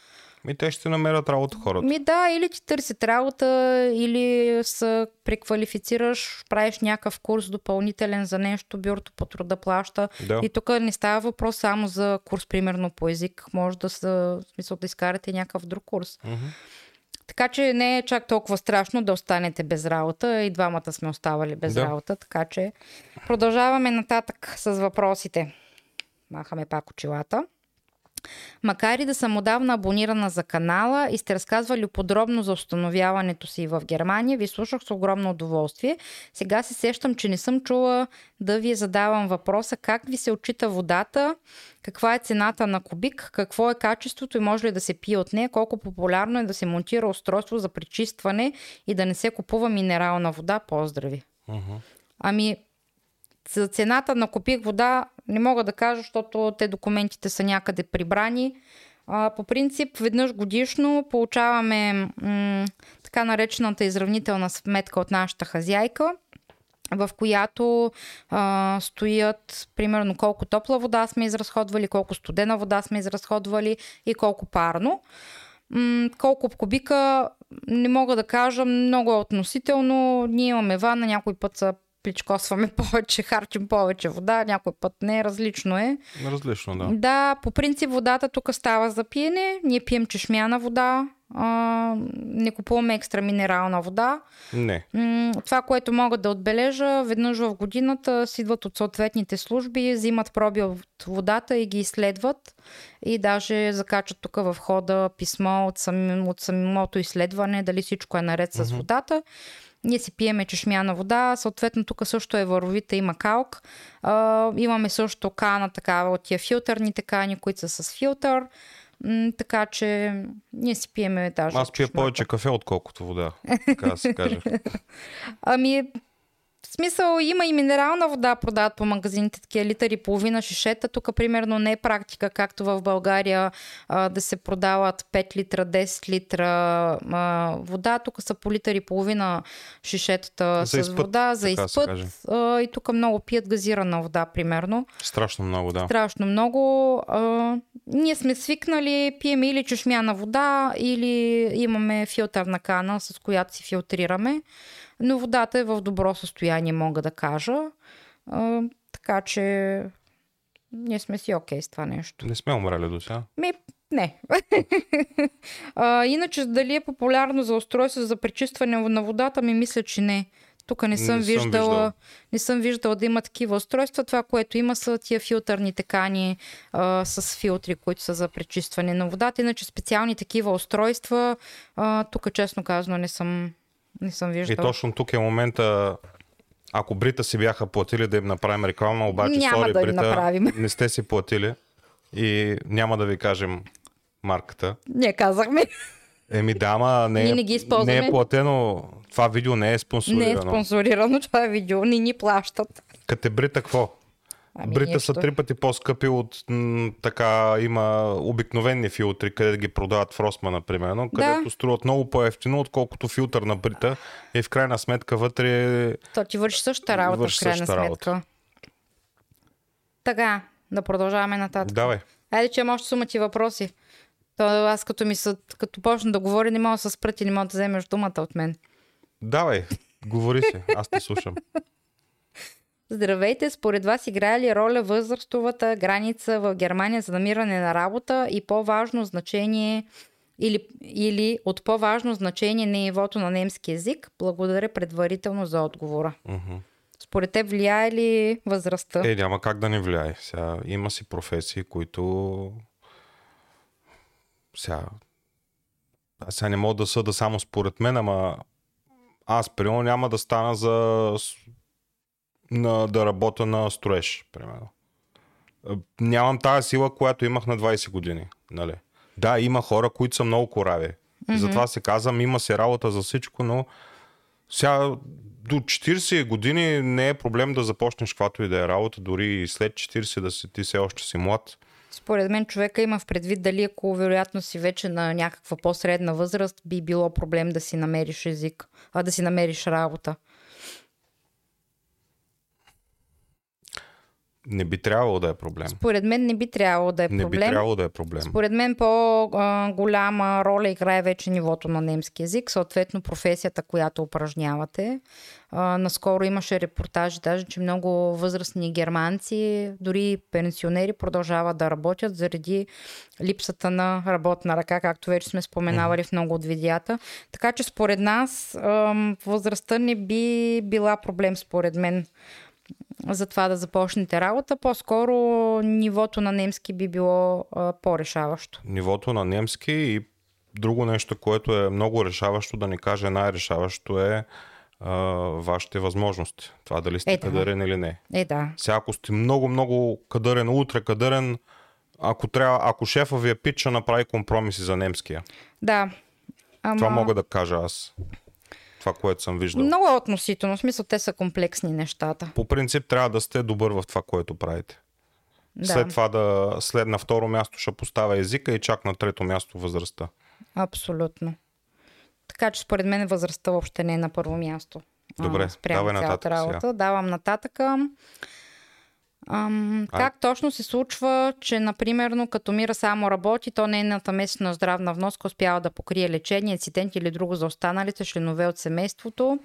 Ми те ще намерят работа хората. Ми да, или ти търсят работа, или се преквалифицираш, правиш някакъв курс допълнителен за нещо, бюрото по труда плаща. Да. И тук не става въпрос само за курс, примерно по език. Може да се, в смисъл, да изкарате някакъв друг курс. Uh-huh. Така че не е чак толкова страшно да останете без работа. И двамата сме оставали без да. работа. Така че продължаваме нататък с въпросите. Махаме пак очилата. Макар и да съм отдавна абонирана за канала и сте разказвали подробно за установяването си в Германия, ви слушах с огромно удоволствие. Сега се сещам, че не съм чула да ви задавам въпроса как ви се отчита водата, каква е цената на кубик, какво е качеството и може ли да се пие от нея, колко популярно е да се монтира устройство за пречистване и да не се купува минерална вода. Поздрави! Uh-huh. Ами... За цената на купих вода не мога да кажа, защото те документите са някъде прибрани. А, по принцип, веднъж годишно получаваме м- така наречената изравнителна сметка от нашата хазяйка, в която а, стоят примерно колко топла вода сме изразходвали, колко студена вода сме изразходвали и колко парно. Колко кубика, не мога да кажа, много е относително. Ние имаме вана, някой път са пличкосваме повече, харчим повече вода, някой път не, различно е. Различно, да. Да, по принцип водата тук става за пиене, ние пием чешмяна вода, а, не купуваме екстра минерална вода. Не. Това, което мога да отбележа, веднъж в годината си идват от съответните служби, взимат проби от водата и ги изследват и даже закачат тук в хода писмо от, сами, от самото изследване, дали всичко е наред с mm-hmm. водата. Ние си пиеме чешмяна вода, съответно тук също е варовита, има калк. А, имаме също кана такава от тия филтърните кани, които са с филтър. М- така че ние си пиеме даже аз пия повече кафе, отколкото вода, така да се каже. Ами, в смисъл има и минерална вода, продават по магазините, такива литър и половина шишета. Тук примерно не е практика, както в България, а, да се продават пет литра, десет литра а, вода. Тук са по литър и половина шишетата за с изпът, вода за изпът. А, и тук много пият газирана вода, примерно. Страшно много, да. Страшно много. А, ние сме свикнали, пием или чешмяна вода, или имаме филтърна кана, с която си филтрираме. Но водата е в добро състояние, мога да кажа. А, така че ние сме си окей с това нещо. Не сме умрели до сега? Ми, не. а, иначе дали е популярно за устройство за пречистване на водата, ми мисля, че не. Тук не, не съм виждала, виждал. не съм виждала да има такива устройства. Това, което има, са тия филтърни кани а, с филтри, които са за пречистване на водата. Иначе специални такива устройства, а, тук честно казано не съм... Не съм виждал. И точно тук е момента, ако Брита си бяха платили да им направим реклама, обаче няма sorry, да Брита, направим. Не сте си платили и няма да ви кажем марката. Не казахме. Еми да, ама не, не, не е платено, това видео не е спонсорирано. Не е спонсорирано това видео, не ни плащат. Кате Брита какво? Ами Брита нещо. Са три пъти по-скъпи от м, така има обикновени филтри, където ги продават в Росма, например, но, където да. Струват много по-ефтино, отколкото филтър на Брита и в крайна сметка вътре... То ти върши същата работа върши в крайна сметка. Работа. Така, да продължаваме нататък. Давай. Айде, че имам още сума ти въпроси. То, аз като, ми съ... като почна да говоря, не мога да се спрати, не мога да вземеш думата от мен. Давай, говори си, аз те слушам. Здравейте, според вас играе ли роля възрастовата граница в Германия за намиране на работа и по-важно значение или, или от по-важно значение нивото на немски език? Благодаря предварително за отговора. Uh-huh. Според те влияе ли възрастта? Е, няма как да не влияе. Сега, има си професии, които сега, сега не мога да съда само според мен, ама аз примерно няма да стана за... На, да работя на строеж, примерно. Нямам тази сила, която имах на двайсет години. Нали? Да, има хора, които са много корави. Mm-hmm. И затова се казвам, има се работа за всичко, но сега до четирийсет години не е проблем да започнеш каквато и да е работа, дори и след четирийсет да си, ти все още си млад. Според мен човека има в предвид дали ако вероятно си вече на някаква по-средна възраст, би било проблем да си намериш език, а да си намериш работа. Не би трябвало да е проблем. Според мен не би трябвало да е проблем. Не би трябвало да е проблем. Според мен по-голяма роля играе вече нивото на немски език, съответно професията, която упражнявате. Наскоро имаше репортажи, даже че много възрастни германци, дори пенсионери, продължават да работят заради липсата на работна ръка, както вече сме споменавали mm. в много от видеята. Така че според нас възрастта не би била проблем, според мен, за това да започнете работа. По-скоро нивото на немски би било а, по-решаващо. Нивото на немски и друго нещо, което е много решаващо, да не кажа най-решаващо, е а, вашите възможности. Това дали сте е, да. кадърен или не. Е, да. Сега, ако сте много-много кадърен, ултра кадърен, ако, трябва, ако шефа ви е питча, направи компромиси за немския. Да. Ама... Това мога да кажа аз. Това, което съм виждал. Много е относително. В смисъл, те са комплексни нещата. По принцип трябва да сте добър в това, което правите. Да. След това да след на второ място ще поставя езика и чак на трето място възрастта. Абсолютно. Така че според мен възрастта въобще не е на първо място. Добре, давай нататък сега. Давам нататъка. Ам, как точно се случва, че, например, като Мира само работи, то нейната месечна здравна вноска успява да покрие лечение, инцидент или друго за останалите членове от семейството?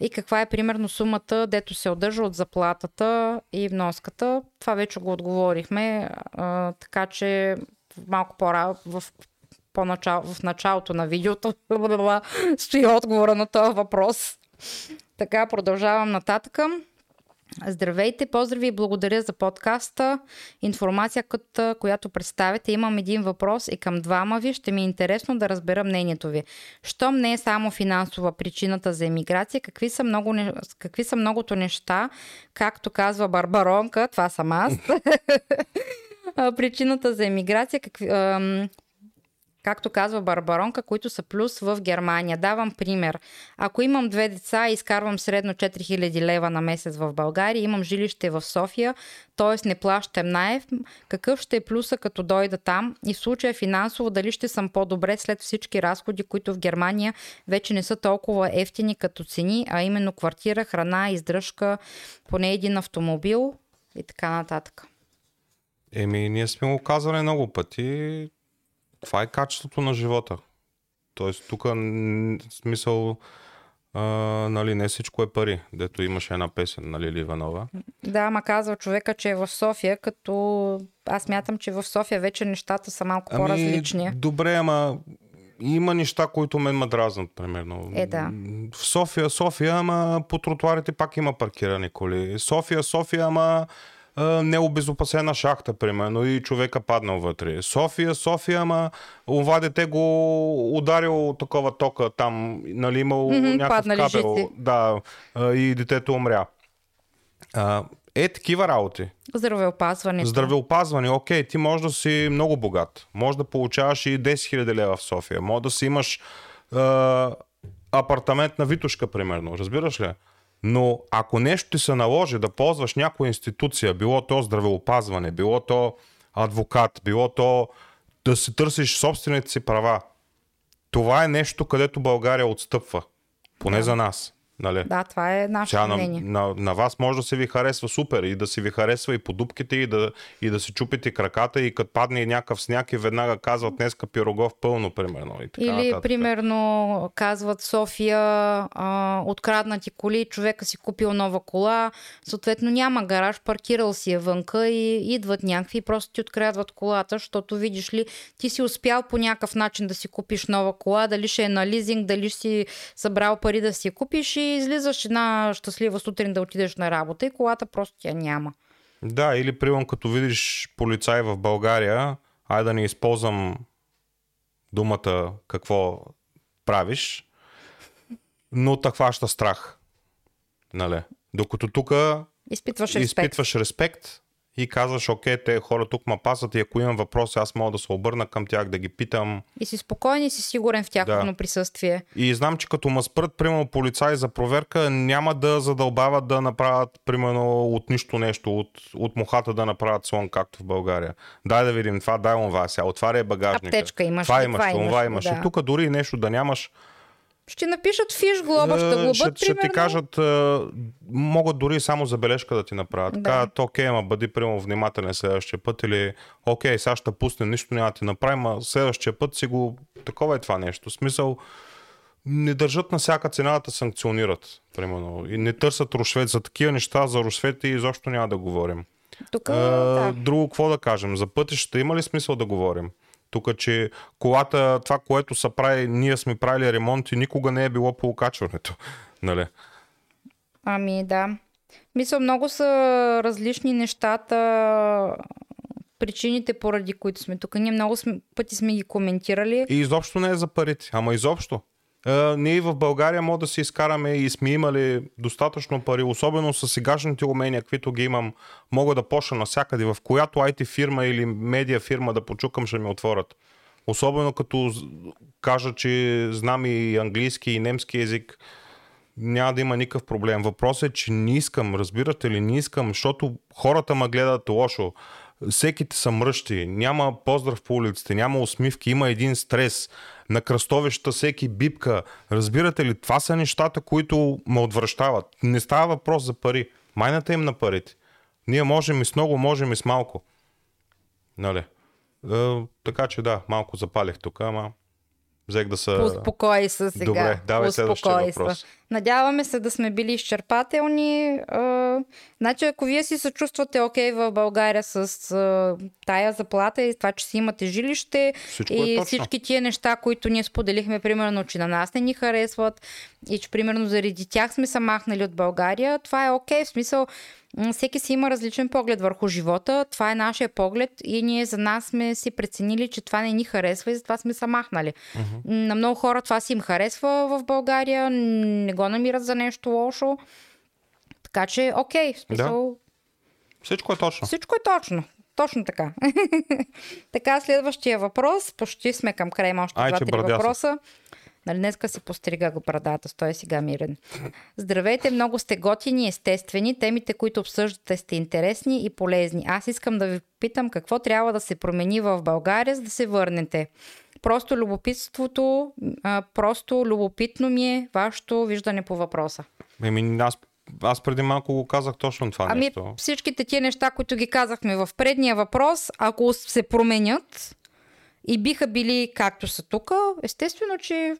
И каква е примерно сумата, дето се удържа от заплатата и вноската? Това вече го отговорихме, а, така че малко по-рано в по-начало, в началото на видеото стои отговора на този въпрос. Така, продължавам нататъкъм. Здравейте, поздрави и благодаря за подкаста. Информацията, която представяте, имам един въпрос и към двама ви. Ще ми е интересно да разбера мнението ви. Щом не е само финансова причината за емиграция, какви са, много, какви са многото неща, както казва Барбаронка, това съм аз, причината за емиграция, какви... Както казва Барбаронка, които са плюс в Германия. Давам пример. Ако имам две деца и изкарвам средно четири хиляди лева на месец в България, имам жилище в София, т.е. не плащам наем, какъв ще е плюса като дойда там? И в случая финансово дали ще съм по-добре след всички разходи, които в Германия вече не са толкова ефтини като цени, а именно квартира, храна, издръжка, поне един автомобил и така нататък. Еми, ние сме го казвали много пъти. Това е качеството на живота. Тоест, тук смисъл, а, нали, не всичко е пари, дето имаше една песен, нали, Ливанова. Да, ма казва човека, че е в София, като аз мятам, че в София вече нещата са малко ами, по-различни. Добре, ама има неща, които мен ме дразнат, примерно. Е, да. В София, София, ама по тротуарите пак има паркирани коли. София, София, ама... необезопасена шахта, примерно, и човека паднал вътре. София, София, ама ова дете го ударил такова тока там, нали, имал mm-hmm, някакъв кабел. Жици. Да, и детето умря. Е, такива работи. Здравеопазване. Здравеопазване, окей, ти можеш да си много богат. Може да получаваш и десет хиляди лева в София. Може да си имаш а, апартамент на Витушка, примерно. Разбираш ли? Но ако нещо ти се наложи да ползваш някоя институция, било то здравеопазване, било то адвокат, било то да си търсиш собствените си права, това е нещо, където България отстъпва. Поне да. За нас. Нали? Да, това е наше мнение. На, на, на вас може да се ви харесва супер и да си ви харесва и по дупките и да, и да си чупите краката и като падне някакъв сняг и веднага казват днеска Пирогов пълно, примерно. И така, или нататък. Примерно казват София а, откраднати коли, човека си купил нова кола, съответно няма гараж, паркирал си е вънка и идват някакви и просто ти открадват колата, защото видиш ли, ти си успял по някакъв начин да си купиш нова кола, дали ще е на лизинг, дали си събрал пари да си я купиш и излизаш една щастлива сутрин да отидеш на работа и колата просто тя няма. Да, или примерно като видиш полицай в България, ай да не използвам думата какво правиш, но те хваща страх. Нали? Докато тук изпитваш респект. изпитваш респект и казваш, окей, те хора тук ма пасат и ако имам въпроси, аз мога да се обърна към тях, да ги питам. И си спокоен и си сигурен в тяхното да. присъствие. И знам, че като ма спрат, примерно, полицаи за проверка, няма да задълбават да направят, примерно, от нищо нещо, от, от мухата да направят слон, както в България. Дай да видим това, дай онва сега, отваряй багажника. Аптечка имаш, това имаш, това имаш. Това имаш. Да. И тук дори нещо да нямаш, ще напишат фиш, глоба, ще глобат, ще, ще ти кажат, могат дори само забележка да ти направят. Да. Казват, окей, ама бъди примерно внимателен следващия път или окей, сега ще пусне, нищо няма да ти направим, а следващия път си го... Такова е това нещо. В смисъл, не държат на всяка цена да те санкционират, примерно. И не търсят рушвет за такива неща, за рушвет и изобщо няма да говорим. Тука, а, да. Друго, какво да кажем? За пътищата има ли смисъл да говорим? Тук, че колата, това, което са прави, ние сме правили ремонт и никога не е било по окачването. Нали? Ами да. Мисля, много са различни нещата, причините, поради които сме тук. Ние много сме, пъти сме ги коментирали. И изобщо не е за парите. Ама изобщо. Uh, ние в България мога да се изкараме и сме имали достатъчно пари, особено с сегашните умения, които ги имам, мога да почна навсякъде, в която ай ти фирма или медиа фирма да почукам, ще ми отворят. Особено като кажа, че знам и английски, и немски език, няма да има никакъв проблем. Въпросът е, че не искам, разбирате ли, не искам, защото хората ме гледат лошо. Всеките са мръщи, няма поздрав по улиците, няма усмивки, има един стрес. На кръстовища всеки бипка. Разбирате ли, това са нещата, които ме отвръщават. Не става въпрос за пари. Майната им на парите. Ние можем и с много, можем и с малко. Нали? Е, така че да, малко запалих тук, ама взех да се... Успокои се сега. Добре, давай следващия въпрос. Надяваме се да сме били изчерпателни. Значи, ако вие си се чувствате окей в България с тая заплата и това, че си имате жилище всичко и е всички тия неща, които ние споделихме, примерно, че на нас не ни харесват и че, примерно, заради тях сме се махнали от България, това е окей. В смисъл, всеки си има различен поглед върху живота. Това е нашия поглед и ние за нас сме си преценили, че това не ни харесва и затова сме се махнали. Uh-huh. На много хора това си им харесва в България, не го намират за нещо лошо. Така че, окей. Смисъл... Да. Всичко е точно. Всичко е точно. Точно така. Така, следващия въпрос. Почти сме към край, още два-три въпроса. Нали, днеска се пострига брадата, стой сега мирен. Здравейте, много сте готини, естествени. Темите, които обсъждате, сте интересни и полезни. Аз искам да ви питам какво трябва да се промени в България, за да се върнете. Просто любопитството, а, просто любопитно ми е вашето виждане по въпроса. Еми, аз, аз преди малко го казах точно това ами, нещо. Ами всичките тия неща, които ги казахме в предния въпрос, ако се променят и биха били както са тук, естествено, че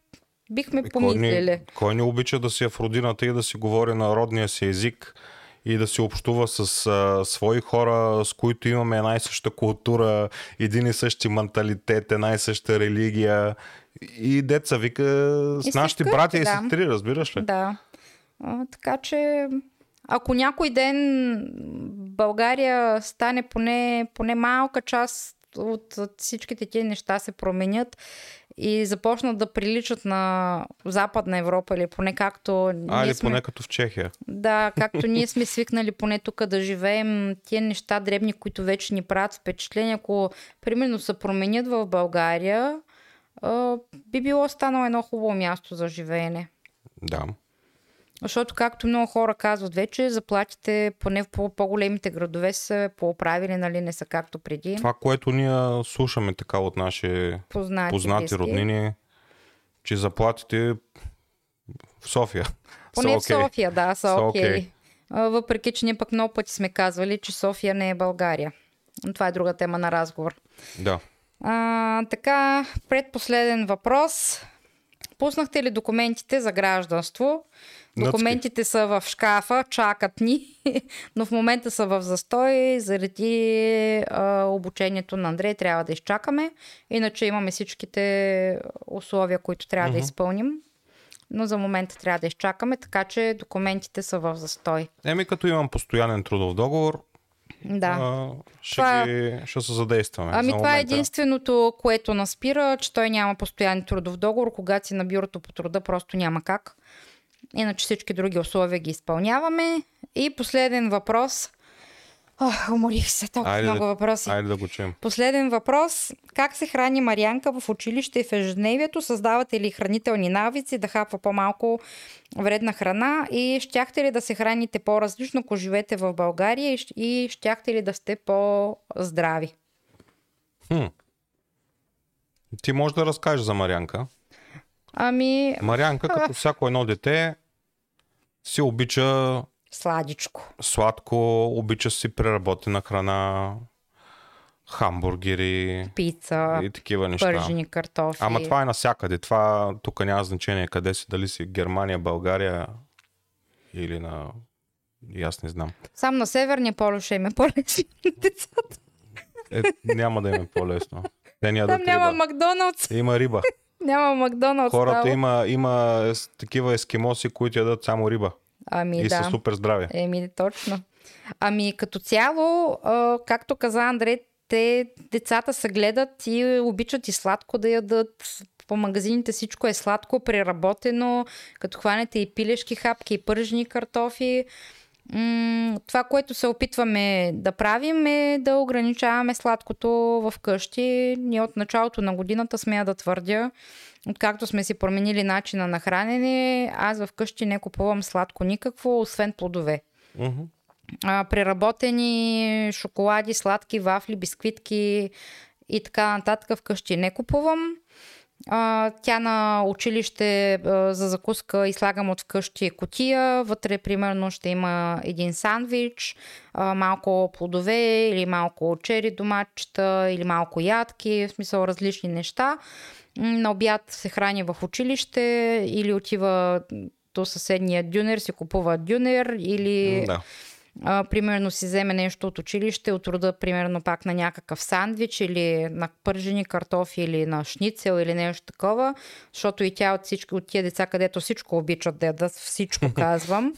бихме и помислили. Кой, кой не обича да си е в родината и да си говори на родния си език и да се общува с а, свои хора, с които имаме една и съща култура, един и същи менталитет, една и съща религия и деца вика с и нашите къщи, братя да. И сестри, разбираш ли? Да. А, така че, ако някой ден България стане поне, поне малка част от всичките тези неща се променят и започнат да приличат на Западна Европа или поне както... А, или сме... поне като в Чехия. Да, както ние сме свикнали поне тук да живеем тези неща дребни, които вече ни правят впечатление. Ако, примерно, се променят в България, би било станало едно хубаво място за живеене. Да. Защото, както много хора казват вече, заплатите поне в по-големите градове са по-правили, нали, не са както преди. Това, което ние слушаме така от наши познати, познати роднини, че заплатите в София поне са окей. Поне в София, да, са окей. Въпреки, че ние пък много пъти сме казвали, че София не е България. Но това е друга тема на разговор. Да. А, така, предпоследен въпрос. Пуснахте ли документите за гражданство? Документите са в шкафа, чакат ни, но в момента са в застой, заради а, обучението на Андрей трябва да изчакаме, иначе имаме всичките условия, които трябва mm-hmm. да изпълним, но за момента трябва да изчакаме, така че документите са в застой. Еми като имам постоянен трудов договор, да. а, ще, това... ги, ще се задействаме. Ами за това е единственото, което нас спира, че той няма постоянен трудов договор, когато си на бюрото по труда просто няма как. Иначе всички други условия ги изпълняваме. И последен въпрос. Ох, уморих се, толкова айде, много въпроси. Айде да го чуем. Последен въпрос. Как се храни Марианка в училище и в ежедневието? Създавате ли хранителни навици да хапва по-малко вредна храна? И щяхте ли да се храните по-различно, ако живеете в България? И щяхте ли да сте по-здрави? Хм. Ти можеш да разкажеш за Марианка. Ами... Марианка, като всяко едно дете, си обича... Сладичко. Сладко, обича си преработена храна, хамбургери, пица, и такива неща. Пържени картофи. Ама това е навсякъде. Това тук няма значение къде си, дали си Германия, България или на... И аз не знам. Сам на Северния полюс ще им е по-лесно на децата. Е, няма да им е по-лесно. Те няма Там няма Макдоналдс. Има риба. Няма Макдоналдс. Хората има, има такива ескимоси, които ядат само риба. Ами, и да. Са супер здрави. Еми, точно. Ами, като цяло, а, както каза Андре, те децата се гледат и обичат и сладко да ядат. По магазините всичко е сладко, преработено. Като хванете и пилешки хапки, и пържени картофи. М- това, което се опитваме да правим, е да ограничаваме сладкото в къщи. Ние от началото на годината, смея да твърдя, откакто сме си променили начина на хранене, аз вкъщи не купувам сладко никакво, освен плодове. Mm-hmm. А, преработени шоколади, сладки вафли, бисквитки и така нататък вкъщи не купувам. А, тя на училище а, за закуска и слагам от вкъщи кутия. Вътре примерно ще има един сандвич, а, малко плодове или малко чери доматчета или малко ядки, в смисъл различни неща. На обяд се храни в училище или отива до съседния дюнер, си купува дюнер или да. а, примерно си вземе нещо от училище, от рода примерно пак на някакъв сандвич или на пържени картофи или на шницел или нещо такова, защото и тя от, всички, от тия деца, където всичко обичат да ядат, всичко казвам.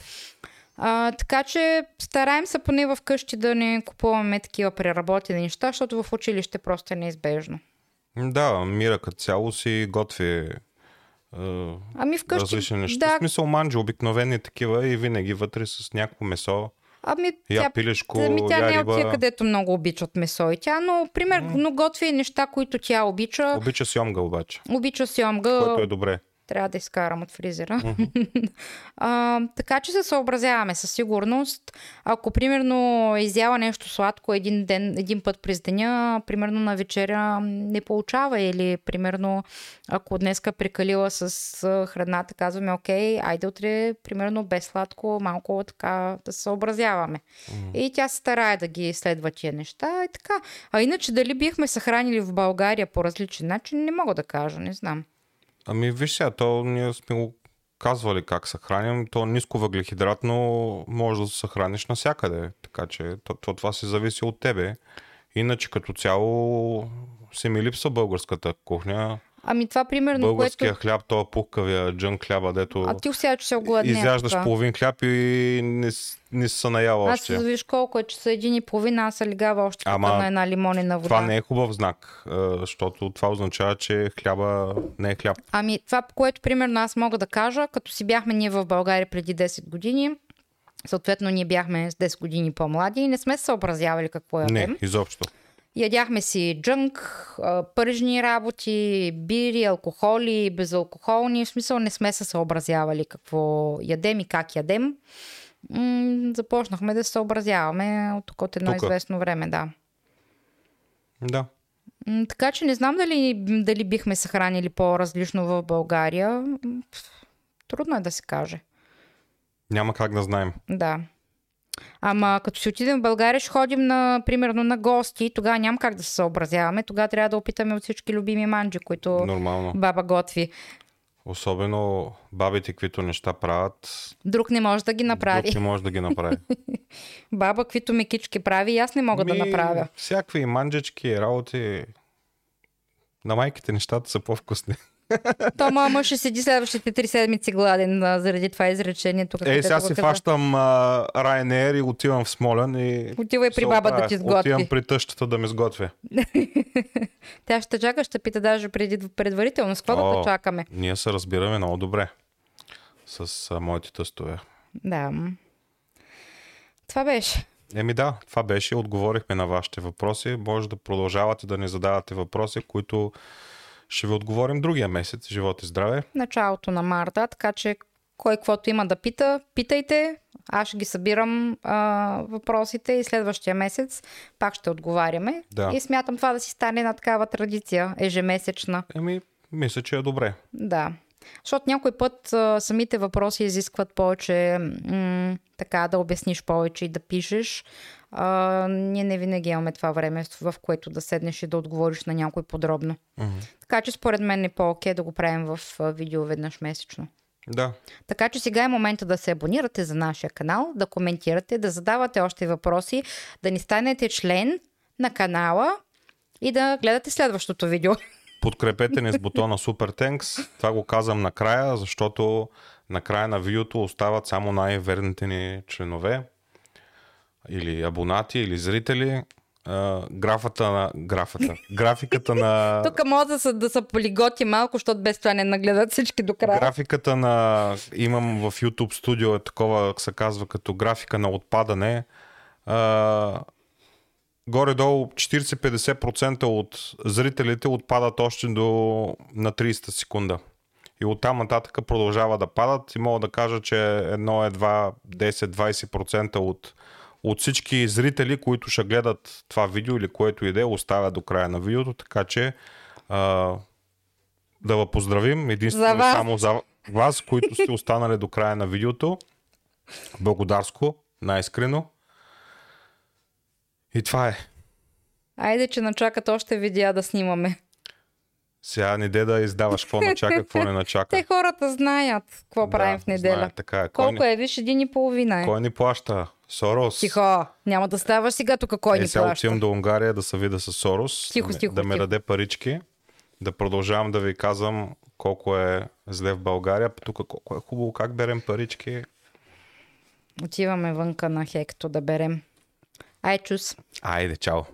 А, така че стараем се поне в къщи да не купуваме такива преработени неща, защото в училище просто е неизбежно. Да, Мира като цяло си готви е, ами вкъщи, различни неща. Да. В смисъл манджи, обикновени такива и винаги вътре с някакво месо. Ами я тя, пилешко, ами, тя я не риба. Е от тя, където много обичат месо и тя, но примерно mm. готви неща, които тя обича. Обича сьомга обаче. Обича сьомга. Което е добре. Трябва да изкарам от фризера. Mm-hmm. а, така че се съобразяваме със сигурност. Ако, примерно, изява нещо сладко един ден, един път през деня, примерно на вечеря не получава. Или, примерно, ако днеска прекалила с храната, казваме, окей, айде утре, примерно, без сладко, малко така да се съобразяваме. Mm-hmm. И тя се старае да ги следва тия неща и така. А иначе, дали бихме съхранили в България по различен начин, не мога да кажа, не знам. Ами виж сега, то ние сме го казвали как се храним, то ниско въглехидратно може да се храниш навсякъде, така че то, то, това си зависи от тебе. Иначе като цяло се ми липса българската кухня. Ами това примерно, българския което... хляб, това пухкавия джън хляба, дето а ти сега, че се огладнеш, изяждаш това. Половин хляб и не, не се наяла аз още. Аз виж колко е, че са един и половина, аз се лигава още като на една лимонена вода. Това не е хубав знак, защото това означава, че хляба не е хляб. Ами това, което примерно аз мога да кажа, като си бяхме ние в България преди десет години, съответно ние бяхме с десет години по-млади и не сме се съобразявали какво ядем. Не, изобщо. Ядяхме си джънк, пържни работи, бири, алкохоли, безалкохолни. В смисъл не сме се съобразявали какво ядем и как ядем. М- започнахме да се съобразяваме от тук от едно Тука. известно време. Да. Да. М- така че не знам дали, дали бихме се хранили по-различно в България. Пфф, трудно е да се каже. Няма как да знаем. Да. Ама като си отидем в България, ще ходим на, примерно на гости, тогава няма как да се съобразяваме. Тогава трябва да опитаме от всички любими манджи, които нормално. Баба готви. Особено бабите, които неща правят. Друг не може да ги направи. Друг не може да ги направи. Баба, които мекички прави, и аз не мога Ми, да направя. Всякакви манджички, работи. На майките нещата са по-вкусни. То мама ще седи следващите три седмици гладен заради това изречение. Тук, е, сега си фащам Ryanair и отивам в Смолян и... Отивай при баба да ти сготви. Отивам при тъщата да ми сготвя. Тя ще чака, ще пита даже преди, предварително. С какво да чакаме? Ние се разбираме много добре с а, моите тъстове. Да. Това беше. Еми да, това беше. Отговорихме на вашите въпроси. Може да продължавате да ни задавате въпроси, които ще ви отговорим другия месец. Живот и здраве. Началото на марта, така че кой каквото има да пита, питайте. Аз ще ги събирам а, въпросите и следващия месец пак ще отговаряме. Да. И смятам това да си стане една такава традиция ежемесечна. Еми, мисля, че е добре. Да. Защото някой път а, самите въпроси изискват повече м- така да обясниш повече и да пишеш. А, ние не винаги имаме това време, в което да седнеш и да отговориш на някой подробно. Mm-hmm. Така че според мен е по-окей да го правим в видео веднъж месечно. Да. Така че сега е момента да се абонирате за нашия канал, да коментирате, да задавате още въпроси, да ни станете член на канала и да гледате следващото видео. Подкрепете ни с бутона Super Thanks. Това го казвам накрая, защото накрая на видеото остават само най-верните ни членове или абонати, или зрители. Uh, графата на... Графата. Графиката на... Тук може да са, да са полиготи малко, защото без това не нагледат всички до края. Графиката на... Имам в YouTube студио е такова, се казва като графика на отпадане. Uh, горе-долу четиридесет до петдесет процента от зрителите отпадат още до... на тридесета секунда. И оттам нататък продължава да падат. И мога да кажа, че едно, едва десет до двадесет процента от... от всички зрители, които ще гледат това видео или което иде, оставя до края на видеото, така че а, да ви поздравим единствено за само за вас, които сте останали до края на видеото. Благодарско, най-искрено. И това е. Айде, че начакат още видеа да снимаме. Сега неде да издаваш какво начака, какво не начака. Те хората знаят какво да, правим в неделя. Знаят, така е. Колко е, виж, един и половина е. Кой ни плаща? Сорос. Тихо, няма да ставаш сега тук, кой е, ни плаща. Сега отивам до Унгария да се видя с Сорос, тихо, да, тихо, да ме тихо. Даде парички, да продължавам да ви казвам колко е зле в България, тук колко е хубаво, как берем парички. Отиваме вънка на Хекто да берем. Ай, чус. Айде, чао.